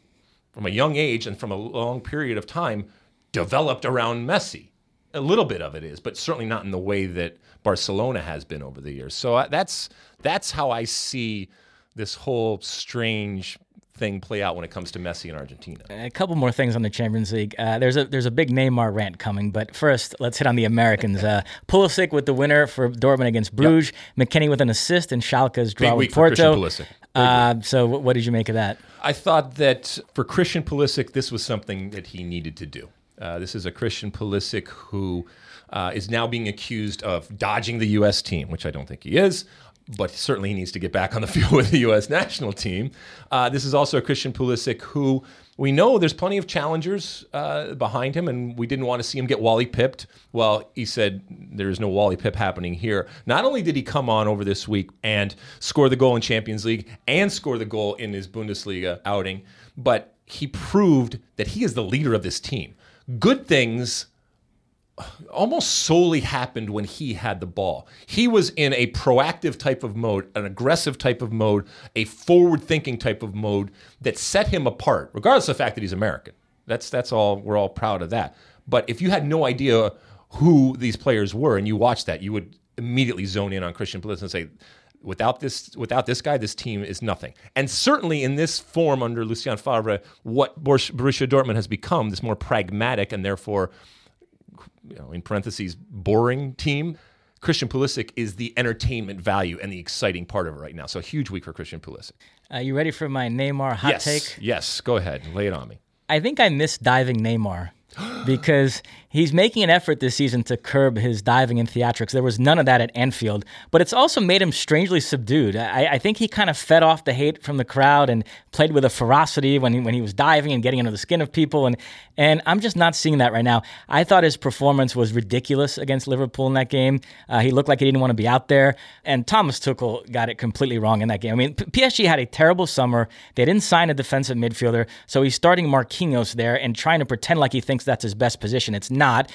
young age and from a long period of time developed around Messi. A little bit of it is, but certainly not in the way that Barcelona has been over the years. So that's how I see this whole strange thing play out when it comes to Messi and Argentina. A couple more things on the Champions League. There's a big Neymar rant coming, but first let's hit on the Americans. Pulisic with the winner for Dortmund against Bruges, yep. McKinney with an assist, and Schalke's draw with Porto. Big week for Christian Pulisic. So what did you make of that? I thought that for Christian Pulisic, this was something that he needed to do. This is a Christian Pulisic who is now being accused of dodging the U.S. team, which I don't think he is, but certainly he needs to get back on the field with the U.S. national team. This is also a Christian Pulisic who we know there's plenty of challengers behind him, and we didn't want to see him get Wally-pipped. Well, he said there is no Wally-pip happening here. Not only did he come on over this week and score the goal in Champions League and score the goal in his Bundesliga outing, but he proved that he is the leader of this team. Good things almost solely happened when he had the ball. He was in a proactive type of mode, an aggressive type of mode, a forward-thinking type of mode that set him apart, regardless of the fact that he's American. That's all. We're all proud of that. But if you had no idea who these players were and you watched that, you would immediately zone in on Christian Pulisic and say, without this guy, this team is nothing. And certainly in this form under Lucien Favre, what Borussia Dortmund has become, this more pragmatic and therefore, in parentheses, boring team, Christian Pulisic is the entertainment value and the exciting part of it right now. So a huge week for Christian Pulisic. You ready for my Neymar hot take? Yes, go ahead. Lay it on me. I think I miss diving Neymar. Because he's making an effort this season to curb his diving and theatrics. There was none of that at Anfield, but it's also made him strangely subdued. I think he kind of fed off the hate from the crowd and played with a ferocity when he was diving and getting under the skin of people, and I'm just not seeing that right now. I thought his performance was ridiculous against Liverpool in that game. He looked like he didn't want to be out there, and Thomas Tuchel got it completely wrong in that game. I mean, PSG had a terrible summer. They didn't sign a defensive midfielder, so he's starting Marquinhos there and trying to pretend like he thinks thinks that's his best position. It's not.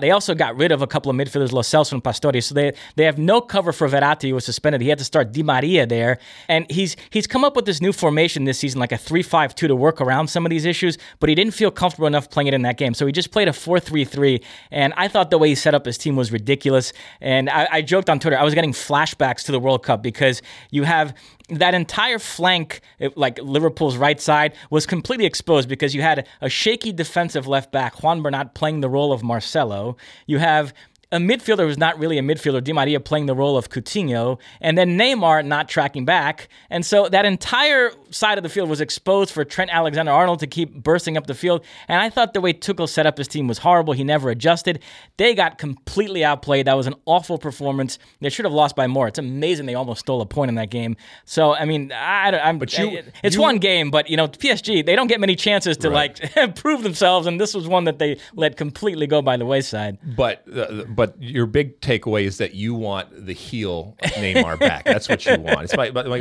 They also got rid of a couple of midfielders, Lo Celso and Pastore, so they have no cover for Verratti, who was suspended. He had to start Di Maria there, and he's come up with this new formation this season, like a 3-5-2 to work around some of these issues, but he didn't feel comfortable enough playing it in that game, so he just played a 4-3-3, and I thought the way he set up his team was ridiculous, and I joked on Twitter, I was getting flashbacks to the World Cup because you have that entire flank, like Liverpool's right side, was completely exposed because you had a shaky defensive left back, Juan Bernat, playing the role of Marcelo. You have a midfielder who's not really a midfielder, Di Maria, playing the role of Coutinho, and then Neymar not tracking back. And so that entire side of the field was exposed for Trent Alexander-Arnold to keep bursting up the field. And I thought the way Tuchel set up his team was horrible. He never adjusted. They got completely outplayed. That was an awful performance. They should have lost by more. It's amazing they almost stole a point in that game. So, I mean, it's one game, but, you know, PSG, they don't get many chances to, like, prove themselves, and this was one that they let completely go by the wayside. But your big takeaway is that you want the heel Neymar back. That's what you want. It's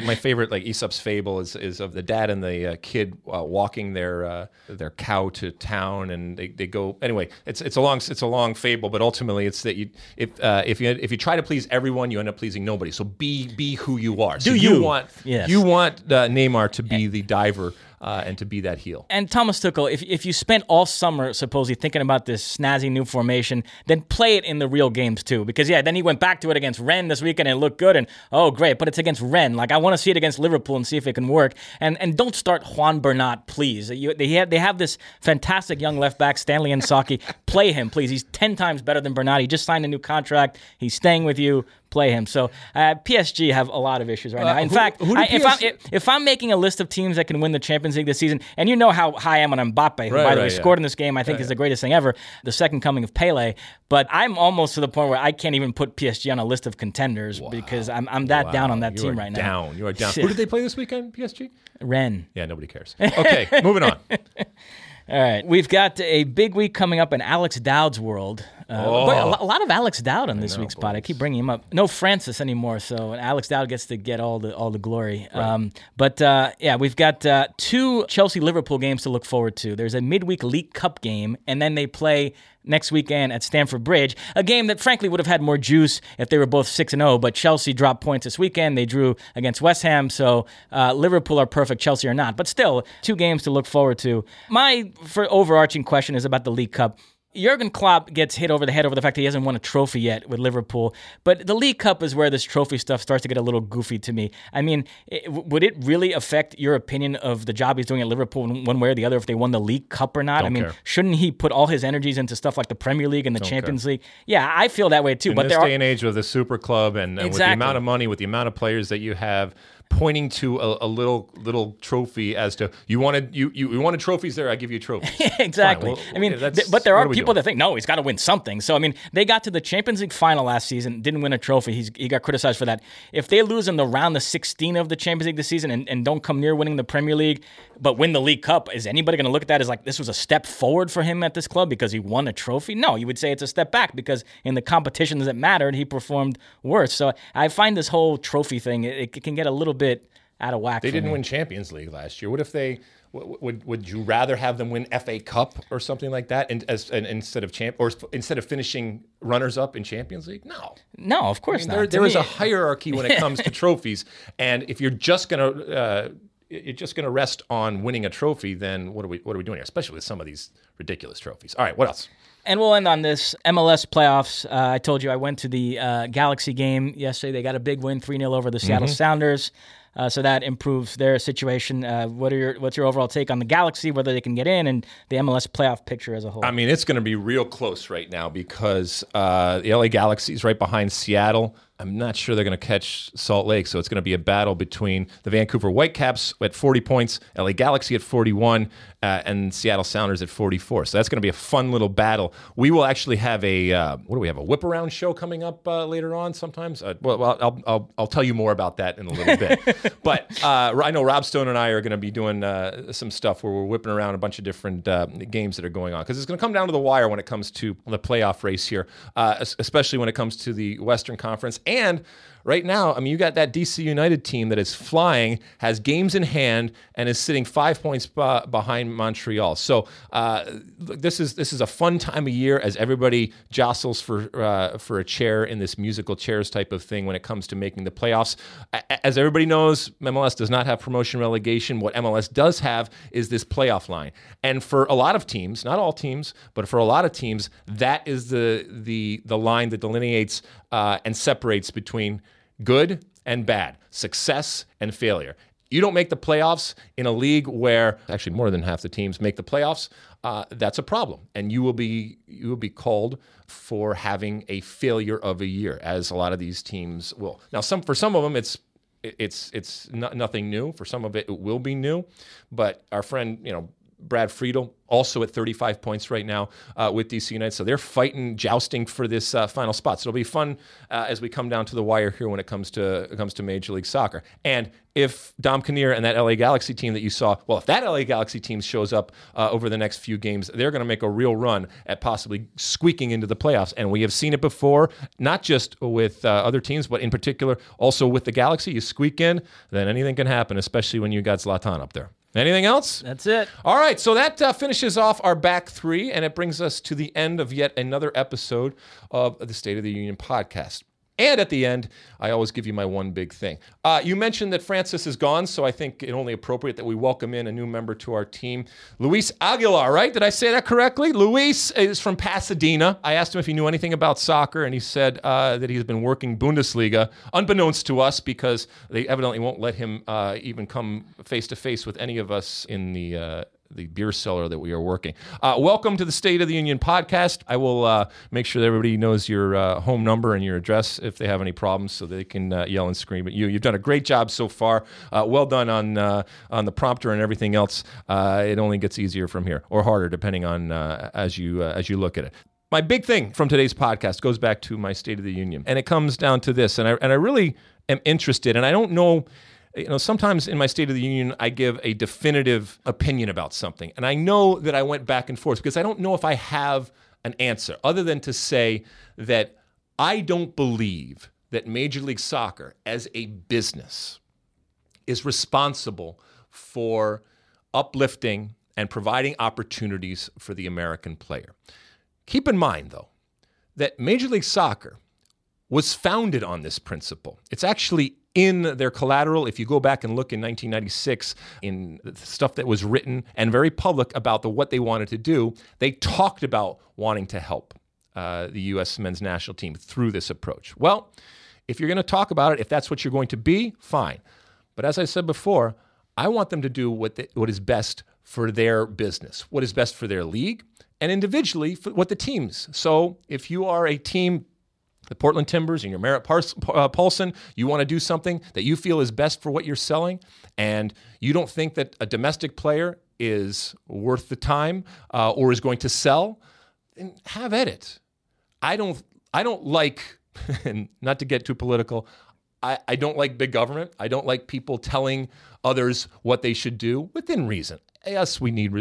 my favorite, like Aesop's fable is of the dad and the kid walking their cow to town, and they go anyway. It's a long fable, but ultimately it's that if you try to please everyone, you end up pleasing nobody. So be who you are. So you want Neymar to be the diver. And to be that heel. And Thomas Tuchel, if you spent all summer supposedly thinking about this snazzy new formation, then play it in the real games too. Because, then he went back to it against Rennes this weekend and it looked good. And, oh, great, but it's against Rennes. Like, I want to see it against Liverpool and see if it can work. And don't start Juan Bernat, please. They have this fantastic young left back, Stanley Inzaghi. Play him, please. He's 10 times better than Bernat. He just signed a new contract. He's staying with you. Play him. So PSG have a lot of issues right now. In fact, if I'm making a list of teams that can win the Champions League this season, and you know how high I am on Mbappe, who, by the way, scored in this game, I think is the greatest thing ever, the second coming of Pele, but I'm almost to the point where I can't even put PSG on a list of contenders because I'm down on that team right now. You are down. Who did they play this weekend, PSG? Rennes. Yeah, nobody cares. Okay, moving on. All right, we've got a big week coming up in Alex Dowd's world. But a lot of Alex Dowd on this week's pod. I keep bringing him up. No Francis anymore, so Alex Dowd gets to get all the glory. Right. We've got two Chelsea-Liverpool games to look forward to. There's a midweek League Cup game, and then they play next weekend at Stamford Bridge, a game that frankly would have had more juice if they were both 6-0, but Chelsea dropped points this weekend. They drew against West Ham, so Liverpool are perfect, Chelsea are not. But still, two games to look forward to. My overarching question is about the League Cup. Jurgen Klopp gets hit over the head over the fact that he hasn't won a trophy yet with Liverpool, but the League Cup is where this trophy stuff starts to get a little goofy to me. I mean, would it really affect your opinion of the job he's doing at Liverpool in one way or the other if they won the League Cup or not? Shouldn't he put all his energies into stuff like the Premier League and the Champions League? Yeah, I feel that way too. But in this day and age with the Super Club and with the amount of money, with the amount of players that you have, pointing to a little trophy as to you wanted trophies there, I give you trophies. Exactly. Well, but there are people that think he's got to win something. So they got to the Champions League final last season, didn't win a trophy. He got criticized for that. If they lose in the round of 16 of the Champions League this season and don't come near winning the Premier League, but win the League Cup, is anybody going to look at that as like this was a step forward for him at this club because he won a trophy? No, you would say it's a step back because in the competitions that mattered, he performed worse. So I find this whole trophy thing it can get a little bit out of whack. They didn't win Champions League last year. What if they would you rather have them win FA Cup or something like that and instead of finishing runners up in Champions League? No, of course not. There is a hierarchy when it comes to trophies, and if you're just going to rest on winning a trophy, then what are we doing here, especially with some of these ridiculous trophies? All right, what else? And we'll end on this. MLS playoffs. I told you I went to the Galaxy game yesterday. They got a big win, 3-0 over the Seattle Sounders. So that improves their situation. What's your overall take on the Galaxy, whether they can get in, and the MLS playoff picture as a whole? It's going to be real close right now because the LA Galaxy is right behind Seattle. I'm not sure they're going to catch Salt Lake, so it's going to be a battle between the Vancouver Whitecaps at 40 points, LA Galaxy at 41, and Seattle Sounders at 44. So that's going to be a fun little battle. We will actually have a whip-around show coming up later on sometimes? I'll tell you more about that in a little bit. But I know Rob Stone and I are going to be doing some stuff where we're whipping around a bunch of different games that are going on, because it's going to come down to the wire when it comes to the playoff race here, especially when it comes to the Western Conference And right now, I mean, you got that DC United team that is flying, has games in hand, and is sitting 5 points behind Montreal. So this is a fun time of year as everybody jostles for a chair in this musical chairs type of thing when it comes to making the playoffs. As everybody knows, MLS does not have promotion relegation. What MLS does have is this playoff line. And for a lot of teams, not all teams, but for a lot of teams, that is the line that delineates and separates between good and bad, success and failure. You don't make the playoffs in a league where actually more than half the teams make the playoffs. That's a problem, and you will be called for having a failure of a year, as a lot of these teams will. Now, for some of them, it's nothing new. For some of it will be new, but our friend, Brad Friedel, also at 35 points right now with DC United. So they're jousting for this final spot. So it'll be fun as we come down to the wire here when it comes to Major League Soccer. And if Dom Kinnear and that LA Galaxy team that you saw, well, if that LA Galaxy team shows up over the next few games, they're going to make a real run at possibly squeaking into the playoffs. And we have seen it before, not just with other teams, but in particular also with the Galaxy. You squeak in, then anything can happen, especially when you got Zlatan up there. Anything else? That's it. All right, so that finishes off our back three, and it brings us to the end of yet another episode of the State of the Union podcast. And at the end, I always give you my one big thing. You mentioned that Francis is gone, so I think it only appropriate that we welcome in a new member to our team, Luis Aguilar, right? Did I say that correctly? Luis is from Pasadena. I asked him if he knew anything about soccer, and he said that he's been working Bundesliga, unbeknownst to us, because they evidently won't let him even come face-to-face with any of us in the beer cellar that we are working. Welcome to the State of the Union podcast. I will make sure that everybody knows your home number and your address if they have any problems, so they can yell and scream at you. You've done a great job so far. Well done on the prompter and everything else. It only gets easier from here, or harder, depending on as you look at it. My big thing from today's podcast goes back to my State of the Union, and it comes down to this. And I really am interested, and I don't know. Sometimes in my State of the Union, I give a definitive opinion about something. And I know that I went back and forth because I don't know if I have an answer other than to say that I don't believe that Major League Soccer as a business is responsible for uplifting and providing opportunities for the American player. Keep in mind, though, that Major League Soccer was founded on this principle. It's actually in their collateral. If you go back and look in 1996, in stuff that was written and very public about what they wanted to do, they talked about wanting to help the U.S. men's national team through this approach. Well, if you're going to talk about it, if that's what you're going to be, fine. But as I said before, I want them to do what is best for their business, what is best for their league, and individually for what the teams. So if you are a team, the Portland Timbers and your Merritt Paulson, you want to do something that you feel is best for what you're selling, and you don't think that a domestic player is worth the time or is going to sell, then have at it. I don't like, and not to get too political, I don't like big government. I don't like people telling others what they should do within reason. Yes, we need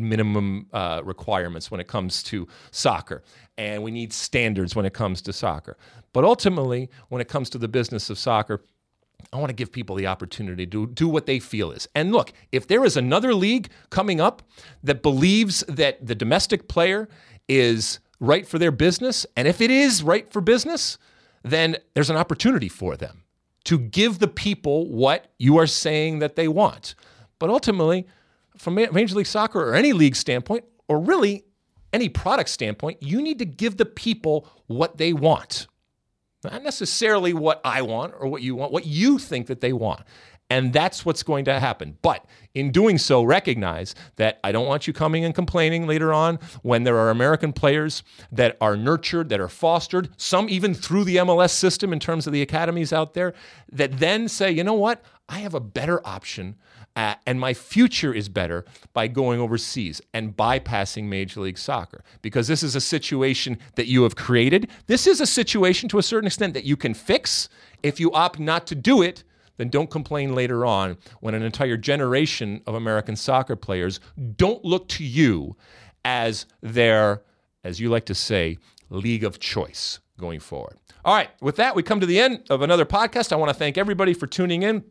minimum requirements when it comes to soccer, and we need standards when it comes to soccer. But ultimately, when it comes to the business of soccer, I want to give people the opportunity to do what they feel is. And look, if there is another league coming up that believes that the domestic player is right for their business, and if it is right for business, then there's an opportunity for them to give the people what you are saying that they want. But ultimately, from Major League Soccer or any league standpoint, or really any product standpoint, you need to give the people what they want. Not necessarily what I want or what you want, what you think that they want. And that's what's going to happen. But in doing so, recognize that I don't want you coming and complaining later on when there are American players that are nurtured, that are fostered, some even through the MLS system in terms of the academies out there, that then say, you know what, I have a better option and my future is better by going overseas and bypassing Major League Soccer, because this is a situation that you have created. This is a situation to a certain extent that you can fix. If you opt not to do it, then don't complain later on when an entire generation of American soccer players don't look to you as their, as you like to say, league of choice going forward. All right, with that, we come to the end of another podcast. I want to thank everybody for tuning in.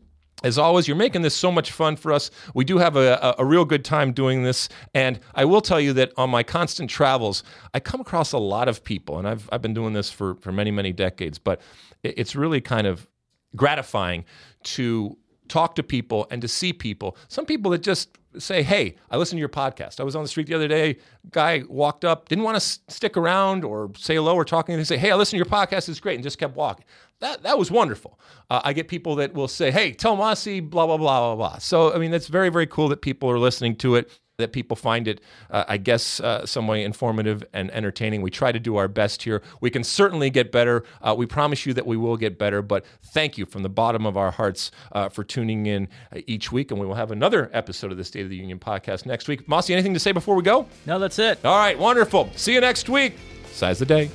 As always, you're making this so much fun for us. We do have a real good time doing this. And I will tell you that on my constant travels, I come across a lot of people. And I've been doing this for many, many decades. But it's really kind of gratifying to talk to people and to see people. Some people that just say, hey, I listened to your podcast. I was on the street the other day. Guy walked up, didn't want to stick around or say hello or talking. They say, hey, I listened to your podcast. It's great. And just kept walking. That was wonderful. I get people that will say, hey, tell Mosse, blah, blah, blah, blah, blah. So, I mean, that's very, very cool that people are listening to it, that people find it, some way informative and entertaining. We try to do our best here. We can certainly get better. We promise you that we will get better, but thank you from the bottom of our hearts for tuning in each week, and we will have another episode of the State of the Union podcast next week. Mosse, anything to say before we go? No, that's it. All right, wonderful. See you next week. Size the day.